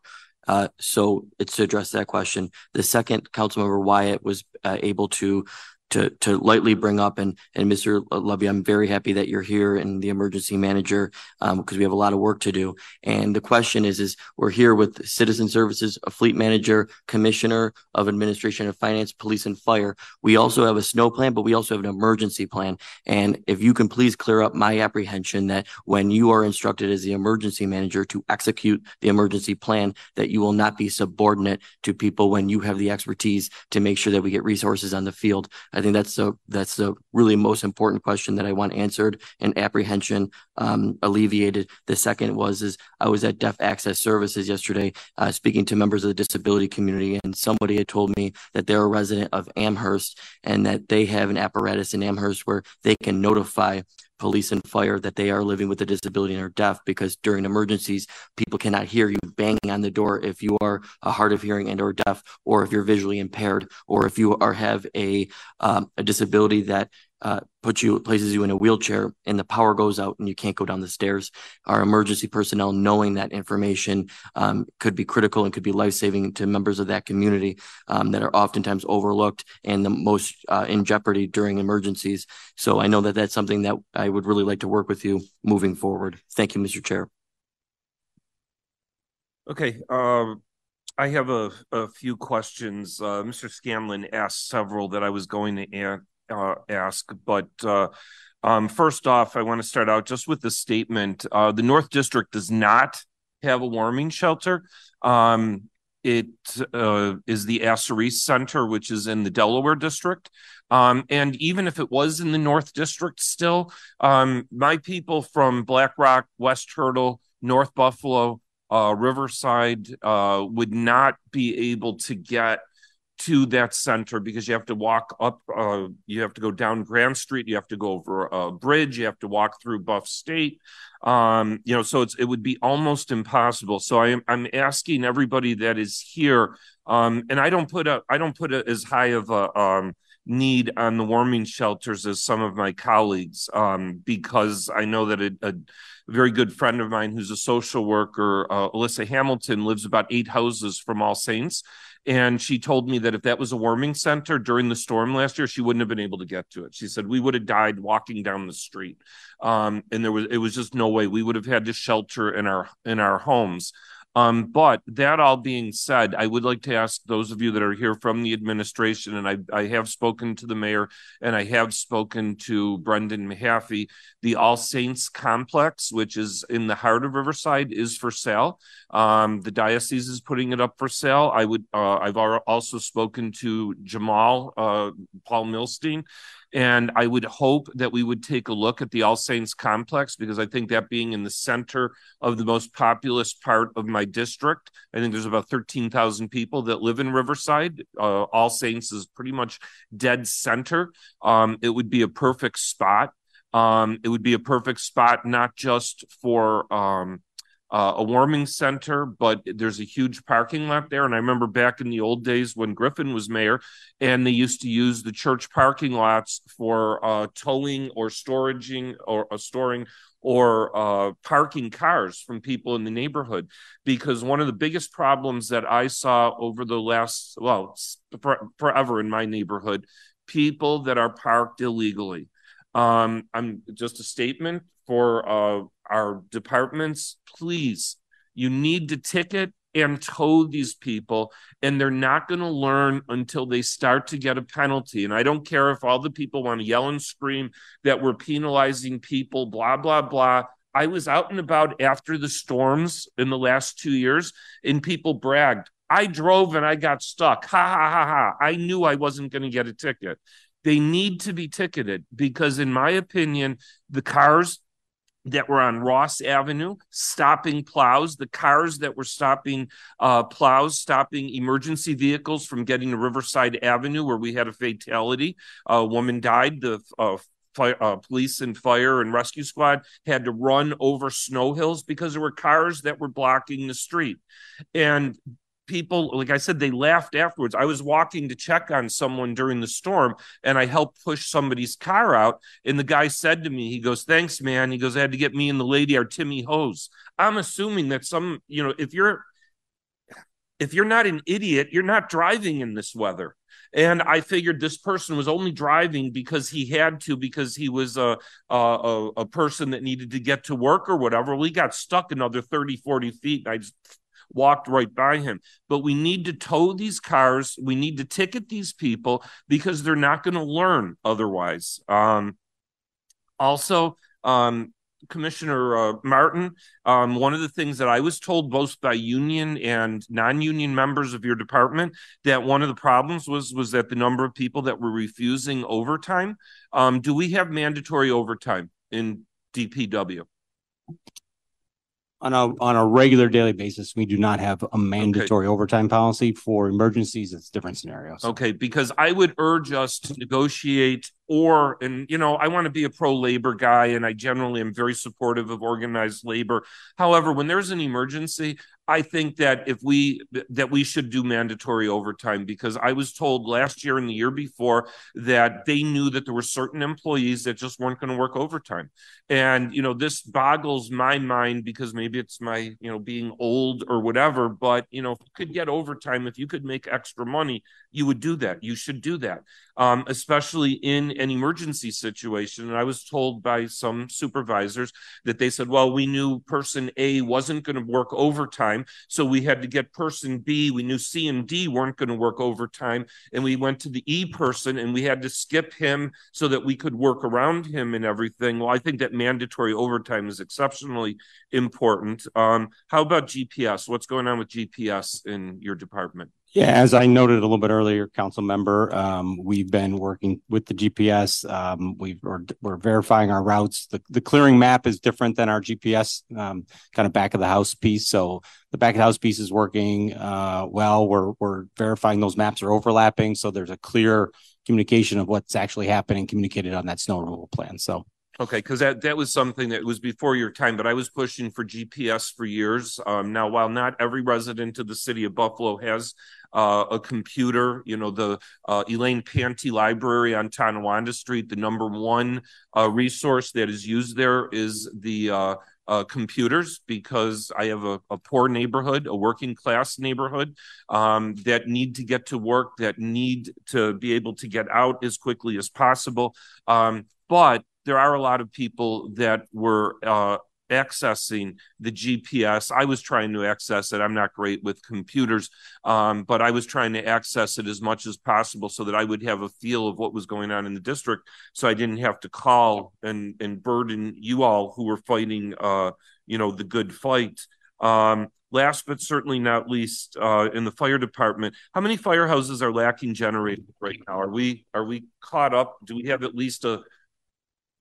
So it's to address that question. The second, Councilmember Wyatt was able to lightly bring up, and Mr. Luby, I'm very happy that you're here and the emergency manager, because we have a lot of work to do. And the question is we're here with citizen services, a fleet manager, commissioner of administration and finance, police and fire. We also have a snow plan, but we also have an emergency plan. And if you can please clear up my apprehension that when you are instructed as the emergency manager to execute the emergency plan, that you will not be subordinate to people when you have the expertise to make sure that we get resources on the field. I think that's the really most important question that I want answered and apprehension alleviated. The second was I was at Deaf Access Services yesterday speaking to members of the disability community, and somebody had told me that they're a resident of Amherst and that they have an apparatus in Amherst where they can notify police and fire that they are living with a disability and are deaf, because during emergencies, people cannot hear you banging on the door if you are hard of hearing and or deaf, or if you're visually impaired, or if you have a disability that places you in a wheelchair and the power goes out and you can't go down the stairs. Our emergency personnel knowing that information could be critical and could be life-saving to members of that community that are oftentimes overlooked and the most in jeopardy during emergencies. So I know that that's something that I would really like to work with you moving forward. Thank you, Mr. Chair. Okay. I have a few questions. Mr. Scanlon asked several that I was going to ask, but first off, I want to start out just with the statement. The North District does not have a warming shelter. It is the Asseries Center, which is in the Delaware District. And even if it was in the North District still, my people from Black Rock, West Hurdle, North Buffalo, Riverside would not be able to get to that center because you have to walk up, you have to go down Grand Street, you have to go over a bridge, you have to walk through Buff State, you know, so it would be almost impossible. So I'm asking everybody that is here, and I don't put as high of a need on the warming shelters as some of my colleagues, because I know that a very good friend of mine who's a social worker, Alyssa Hamilton, lives about 8 houses from All Saints. And she told me that if that was a warming center during the storm last year, she wouldn't have been able to get to it. She said, we would have died walking down the street. And it was just no way. We would have had to shelter in our homes. But that all being said, I would like to ask those of you that are here from the administration, and I have spoken to the mayor and I have spoken to Brendan Mahaffey, the All Saints Complex, which is in the heart of Riverside, is for sale. The diocese is putting it up for sale. I've also spoken to Jamal, Paul Milstein, and I would hope that we would take a look at the All Saints Complex, because I think that being in the center of the most populous part of my district, I think there's about 13,000 people that live in Riverside. All Saints is pretty much dead center. It would be a perfect spot. It would be a perfect spot, not just for a warming center, but there's a huge parking lot there. And I remember back in the old days when Griffin was mayor, and they used to use the church parking lots for towing or storing or parking cars from people in the neighborhood. Because one of the biggest problems that I saw over the last, forever in my neighborhood, people that are parked illegally. I'm just a statement for our departments, please, you need to ticket and tow these people, and they're not going to learn until they start to get a penalty. And I don't care if all the people want to yell and scream that we're penalizing people, blah, blah, blah. I was out and about after the storms in the last 2 years, and people bragged, I drove and I got stuck. Ha, ha, ha, ha. I knew I wasn't going to get a ticket. They need to be ticketed because, in my opinion, the cars that were on Ross Avenue stopping plows, the cars that were stopping plows, stopping emergency vehicles from getting to Riverside Avenue, where we had a fatality. A woman died. The police and fire and rescue squad had to run over snow hills because there were cars that were blocking the street. And people, like I said, they laughed afterwards. I was walking to check on someone during the storm, and I helped push somebody's car out. And the guy said to me, he goes, thanks, man. He goes, I had to get me and the lady our Timmy hose. I'm assuming that some, you know, if you're not an idiot, you're not driving in this weather. And I figured this person was only driving because he had to, because he was a person that needed to get to work or whatever. Well, he got stuck another 30, 40 feet. And I just walked right by him. But we need to tow these cars. We need to ticket these people because they're not going to learn otherwise. Commissioner Martin, one of the things that I was told both by union and non-union members of your department, that one of the problems was that the number of people that were refusing overtime. Do we have mandatory overtime in DPW? On a regular daily basis, we do not have a mandatory overtime policy. For emergencies, it's different scenarios. Okay, because I would urge us to negotiate I want to be a pro-labor guy, and I generally am very supportive of organized labor. However, when there's an emergency, I think that we should do mandatory overtime, because I was told last year and the year before that they knew that there were certain employees that just weren't going to work overtime. And, you know, this boggles my mind, because maybe it's my, you know, being old or whatever, but, you know, if you could get overtime, if you could make extra money, you would do that. You should do that, especially in an emergency situation. And I was told by some supervisors that they said, well, we knew person A wasn't going to work overtime, so we had to get person B. We knew C and D weren't going to work overtime, and we went to the E person, and we had to skip him so that we could work around him and everything. Well, I think that mandatory overtime is exceptionally important. How about GPS? What's going on with GPS in your department? Yeah, as I noted a little bit earlier, council member, we've been working with the GPS. We're verifying our routes. The clearing map is different than our GPS kind of back of the house piece. So the back of the house piece is working well. We're verifying those maps are overlapping, so there's a clear communication of what's actually happening communicated on that snow removal plan. So. Okay, because that was something that was before your time, but I was pushing for GPS for years. Now, while not every resident of the city of Buffalo has a computer, you know, the Elaine Panty Library on Tonawanda Street, the number one resource that is used there is the computers, because I have a poor neighborhood, a working class neighborhood that need to get to work, that need to be able to get out as quickly as possible. But there are a lot of people that were accessing the GPS. I was trying to access it. I'm not great with computers, but I was trying to access it as much as possible so that I would have a feel of what was going on in the district, so I didn't have to call and burden you all who were fighting, you know, the good fight. Last but certainly not least, in the fire department, how many firehouses are lacking generators right now? Are we caught up? Do we have at least a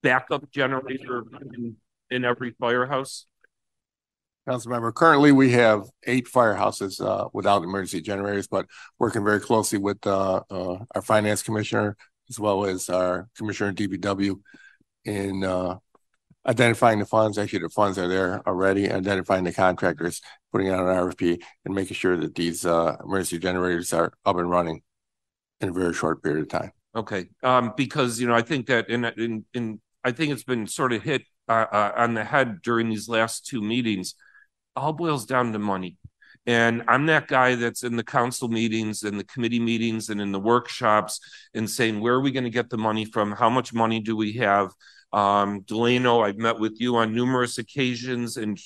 backup generator in every firehouse? Councilmember, currently we have 8 firehouses without emergency generators, but working very closely with our finance commissioner as well as our commissioner DPW in identifying the funds. Actually, the funds are there already. Identifying the contractors, putting out an RFP, and making sure that these emergency generators are up and running in a very short period of time. Okay, because, you know, I think that in I think it's been sort of hit on the head during these last 2 meetings. All boils down to money. And I'm that guy that's in the council meetings and the committee meetings and in the workshops and saying, where are we going to get the money from? How much money do we have? Delano, I've met with you on numerous occasions and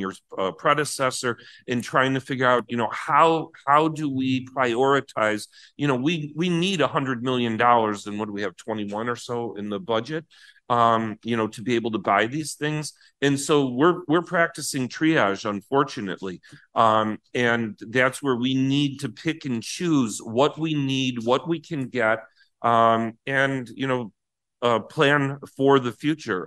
your predecessor in trying to figure out, you know, how do we prioritize? You know, we need $100 million, and what do we have, 21 or so in the budget, you know, to be able to buy these things. And so we're practicing triage, unfortunately. And that's where we need to pick and choose what we need, what we can get, and, you know, plan for the future.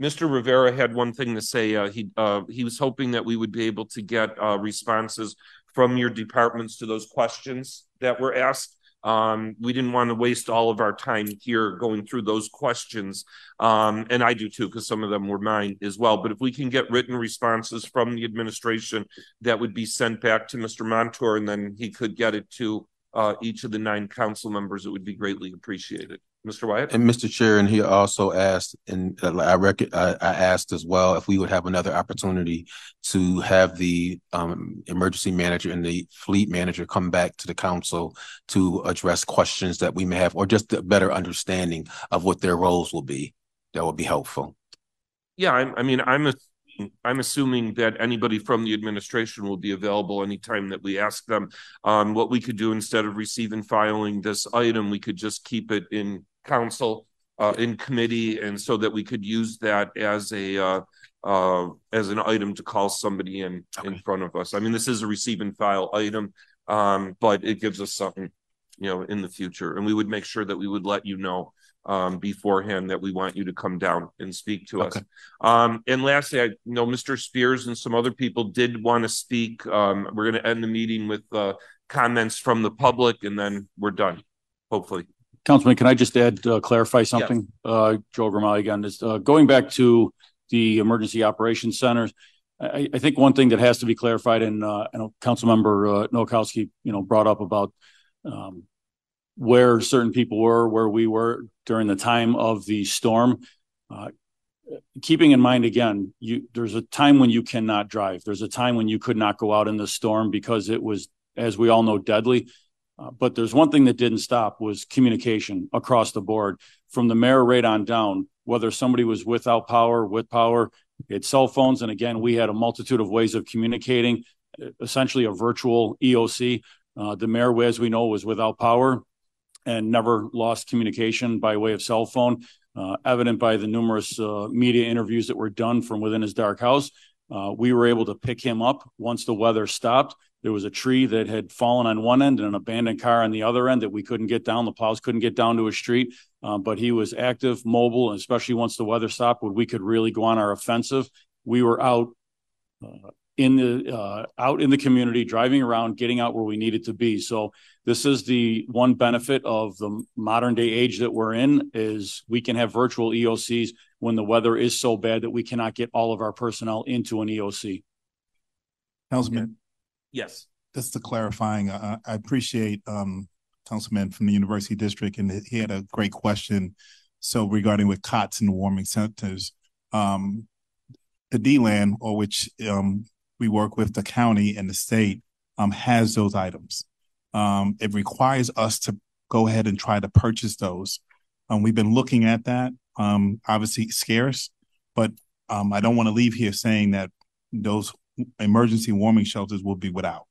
Mr. Rivera had one thing to say. He was hoping that we would be able to get responses from your departments to those questions that were asked. We didn't want to waste all of our time here going through those questions. And I do too, because some of them were mine as well. But if we can get written responses from the administration, that would be sent back to Mr. Montour, and then he could get it to each of the 9 council members. It would be greatly appreciated. Mr. Wyatt? And Mr. Chair, and he also asked, and I asked as well, if we would have another opportunity to have the emergency manager and the fleet manager come back to the council to address questions that we may have, or just a better understanding of what their roles will be. That would be helpful. Yeah, I mean, I'm assuming that anybody from the administration will be available anytime that we ask them. What we could do, instead of receive and filing this item, we could just keep it in council, in committee, and so that we could use that as a as an item to call somebody in. Okay. In front of us. I mean, this is a receive and file item, but it gives us something, you know, in the future. And we would make sure that we would let you know beforehand that we want you to come down and speak to us. And lastly, I know Mr. Spears and some other people did want to speak. We're going to end the meeting with comments from the public, and then we're done, hopefully. Councilman, can I just add, clarify something? Yes. Joel Grimaldi again, going back to the Emergency Operations Center, I think one thing that has to be clarified, and I know Councilmember Nowakowski, brought up about where certain people were, where we were during the time of the storm. Keeping in mind, again, there's a time when you cannot drive. There's a time when you could not go out in the storm because it was, as we all know, deadly. But there's one thing that didn't stop was communication across the board from the mayor right on down, whether somebody was without power, with power, had cell phones. And again, we had a multitude of ways of communicating, essentially a virtual EOC. The mayor, as we know, was without power and never lost communication by way of cell phone, evident by the numerous media interviews that were done from within his dark house. We were able to pick him up once the weather stopped. There was a tree that had fallen on one end and an abandoned car on the other end that we couldn't get down. The plows couldn't get down to a street, but he was active, mobile, and especially once the weather stopped, when we could really go on our offensive. We were out in the community, driving around, getting out where we needed to be. So this is the one benefit of the modern day age that we're in, is we can have virtual EOCs when the weather is so bad that we cannot get all of our personnel into an EOC. Councilman. Yes. Just to clarifying, I appreciate Councilman from the University District, and he had a great question. So regarding with COTS and the warming centers, the DLAN, or which we work with the county and the state, has those items. It requires us to go ahead and try to purchase those. We've been looking at that. Obviously scarce, but I don't want to leave here saying that those emergency warming shelters will be without,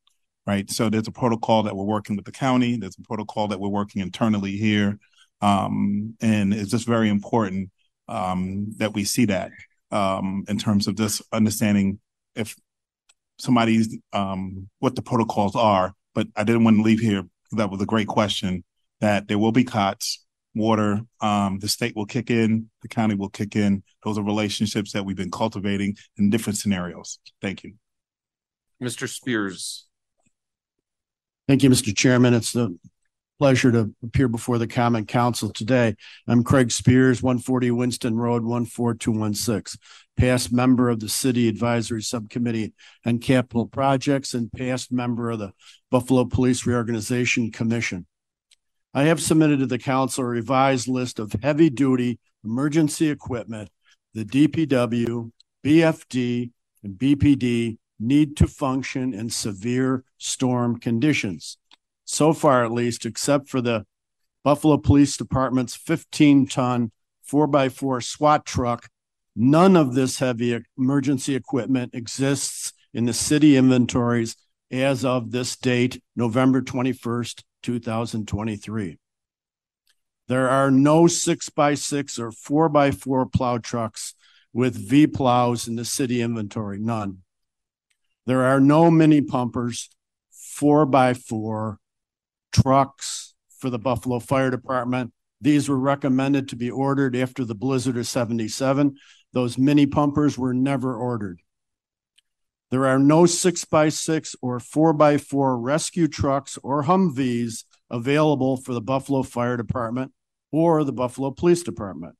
right? So there's a protocol that we're working with the county. There's a protocol that we're working internally here. And it's just very important that we see that in terms of just understanding if somebody's, what the protocols are. But I didn't want to leave here, that was a great question, that there will be COTS, water, the state will kick in, the county will kick in. Those are relationships that we've been cultivating in different scenarios. Thank you. Mr. Spears. Thank you, Mr. Chairman. It's a pleasure to appear before the Common Council today. I'm Craig Spears, 140 Winston Road, 14216, past member of the City Advisory Subcommittee on Capital Projects and past member of the Buffalo Police Reorganization Commission. I have submitted to the council a revised list of heavy-duty emergency equipment the DPW, BFD, and BPD need to function in severe storm conditions. So far, at least, except for the Buffalo Police Department's 15-ton 4x4 SWAT truck, none of this heavy emergency equipment exists in the city inventories as of this date, November 21st, 2023. There are no 6x6 or 4x4 plow trucks with V plows in the city inventory, none. There are no mini pumpers, 4x4 trucks for the Buffalo Fire Department. These were recommended to be ordered after the blizzard of 77. Those mini pumpers were never ordered. There are no 6x6 or 4x4 rescue trucks or Humvees available for the Buffalo Fire Department or the Buffalo Police Department.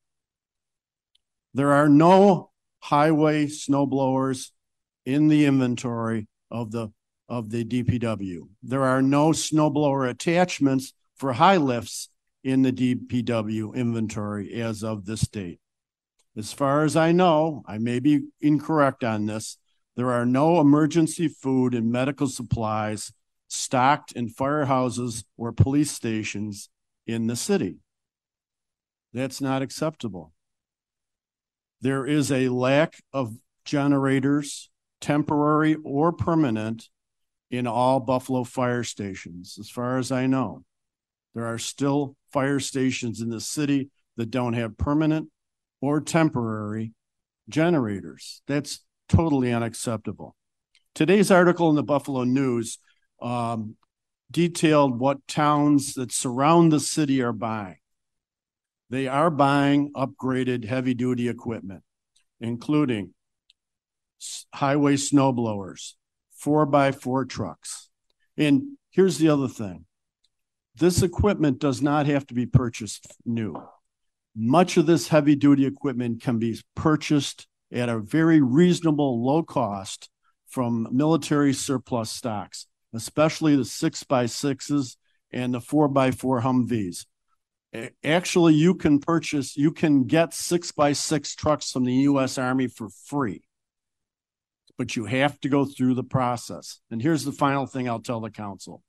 There are no highway snowblowers in the inventory of the DPW. There are no snowblower attachments for high lifts in the DPW inventory as of this date. As far as I know, I may be incorrect on this, there are no emergency food and medical supplies stocked in firehouses or police stations in the city. That's not acceptable. There is a lack of generators, temporary or permanent, in all Buffalo fire stations, as far as I know. There are still fire stations in the city that don't have permanent or temporary generators. That's totally unacceptable. Today's article in the Buffalo News detailed what towns that surround the city are buying. They are buying upgraded heavy-duty equipment, including highway snowblowers, 4x4 trucks. And here's the other thing. This equipment does not have to be purchased new. Much of this heavy-duty equipment can be purchased at a very reasonable low cost from military surplus stocks, especially the 6x6s and the 4x4 Humvees. Actually, you can get 6x6 trucks from the U.S. Army for free, but you have to go through the process. And here's the final thing I'll tell the council.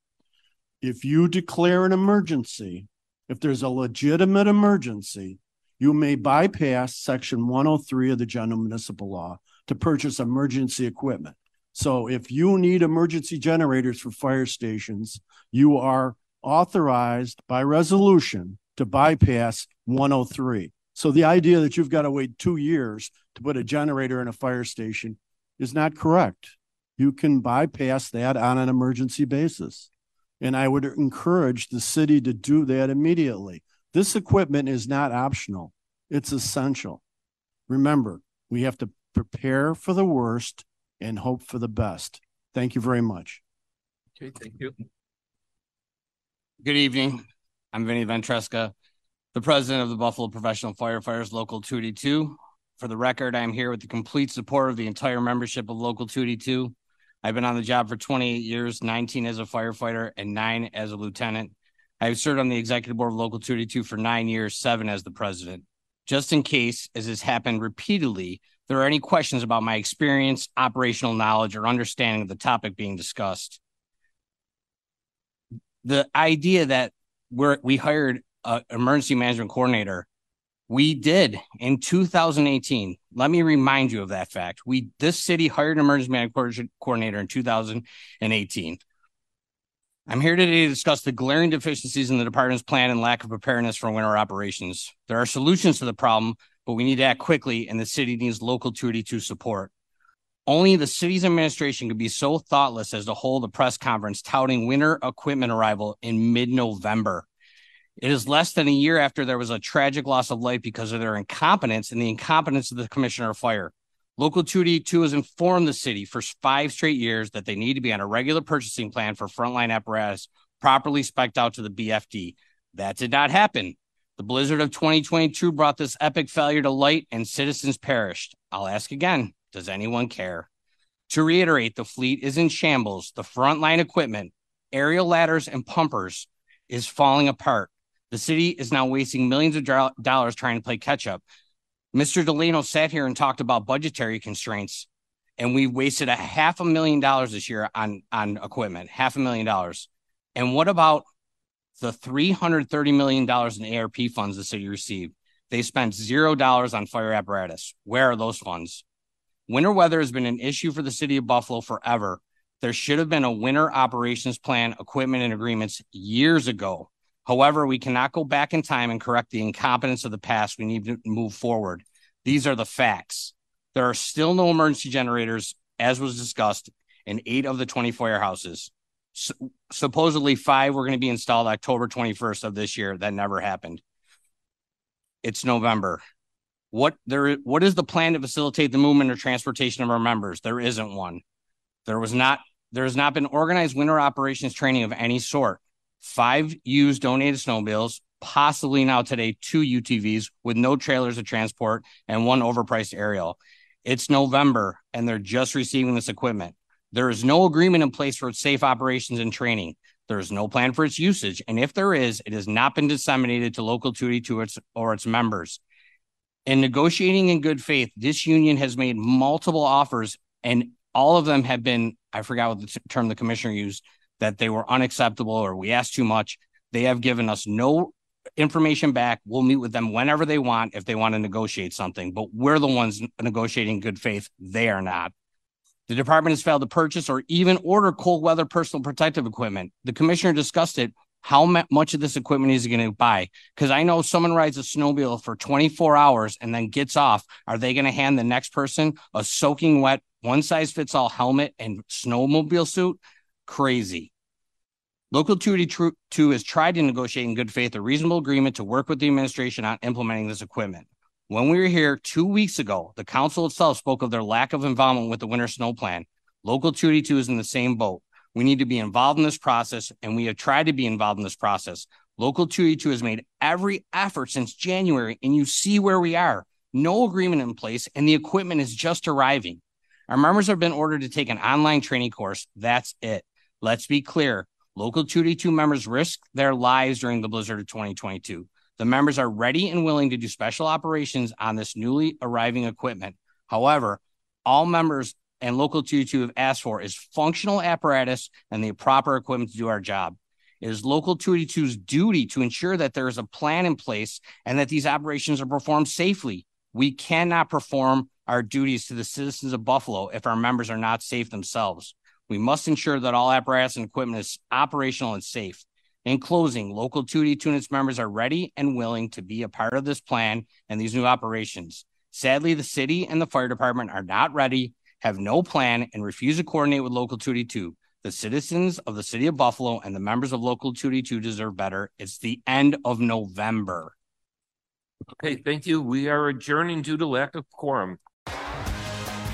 If you declare an emergency, if there's a legitimate emergency, you may bypass Section 103 of the General Municipal Law to purchase emergency equipment. So if you need emergency generators for fire stations, you are authorized by resolution to bypass 103. So the idea that you've got to wait 2 years to put a generator in a fire station is not correct. You can bypass that on an emergency basis. And I would encourage the city to do that immediately. This equipment is not optional. It's essential. Remember, we have to prepare for the worst and hope for the best. Thank you very much. Okay, thank you. Good evening. I'm Vinny Ventresca, the president of the Buffalo Professional Firefighters Local 282. For the record, I'm here with the complete support of the entire membership of Local 282. I've been on the job for 28 years, 19 as a firefighter and 9 as a lieutenant. I've served on the executive board of Local 282 for 9 years, 7 as the president. Just in case, as has happened repeatedly, there are any questions about my experience, operational knowledge, or understanding of the topic being discussed. The idea that we hired an emergency management coordinator, we did in 2018. Let me remind you of that fact. This city hired an emergency management coordinator in 2018. I'm here today to discuss the glaring deficiencies in the department's plan and lack of preparedness for winter operations. There are solutions to the problem, but we need to act quickly, and the city needs Local 282 support. Only the city's administration could be so thoughtless as to hold a press conference touting winter equipment arrival in mid-November. It is less than a year after there was a tragic loss of life because of their incompetence and the incompetence of the Commissioner of Fire. Local 282 has informed the city for 5 straight years that they need to be on a regular purchasing plan for frontline apparatus properly spec'd out to the BFD. That did not happen. The blizzard of 2022 brought this epic failure to light and citizens perished. I'll ask again, does anyone care? To reiterate, the fleet is in shambles. The frontline equipment, aerial ladders and pumpers is falling apart. The city is now wasting millions of dollars trying to play catch up. Mr. Delano sat here and talked about budgetary constraints, and we wasted $500,000 this year on equipment, $500,000. And what about the $330 million in ARP funds the city received? They spent $0 on fire apparatus. Where are those funds? Winter weather has been an issue for the city of Buffalo forever. There should have been a winter operations plan, equipment, and agreements years ago. However, we cannot go back in time and correct the incompetence of the past. We need to move forward. These are the facts. There are still no emergency generators, as was discussed, in 8 of the 20 firehouses. Supposedly 5 were going to be installed October 21st of this year. That never happened. It's November. What is the plan to facilitate the movement or transportation of our members? There isn't one. There has not been organized winter operations training of any sort. 5 used donated snowmobiles, possibly now today 2 UTVs with no trailers to transport and 1 overpriced aerial. It's November and they're just receiving this equipment. There is no agreement in place for its safe operations and training. There is no plan for its usage. And if there is, it has not been disseminated to Local 282 or its members. In negotiating in good faith, this union has made multiple offers and all of them have been, I forgot what the term the commissioner used, that they were unacceptable or we asked too much. They have given us no information back. We'll meet with them whenever they want if they want to negotiate something, but we're the ones negotiating good faith. They are not. The department has failed to purchase or even order cold weather personal protective equipment. The commissioner discussed it. How much of this equipment is he going to buy? Because I know someone rides a snowmobile for 24 hours and then gets off. Are they going to hand the next person a soaking wet, one-size-fits-all helmet and snowmobile suit? Crazy. Local 282 has tried to negotiate in good faith a reasonable agreement to work with the administration on implementing this equipment. When we were here 2 weeks ago, the council itself spoke of their lack of involvement with the winter snow plan. Local 282 is in the same boat. We need to be involved in this process, and we have tried to be involved in this process. Local 282 has made every effort since January, and you see where we are. no agreement in place, and the equipment is just arriving. Our members have been ordered to take an online training course. That's it. Let's be clear. Local 282 members risked their lives during the blizzard of 2022. The members are ready and willing to do special operations on this newly arriving equipment. However, all members and Local 282 have asked for is functional apparatus and the proper equipment to do our job. It is Local 282's duty to ensure that there is a plan in place and that these operations are performed safely. We cannot perform our duties to the citizens of Buffalo if our members are not safe themselves. We must ensure that all apparatus and equipment is operational and safe. In closing, Local 282 and its members are ready and willing to be a part of this plan and these new operations. Sadly, the city and the fire department are not ready, have no plan, and refuse to coordinate with Local 282. The citizens of the city of Buffalo and the members of Local 282 deserve better. It's the end of November. Okay, thank you. We are adjourning due to lack of quorum.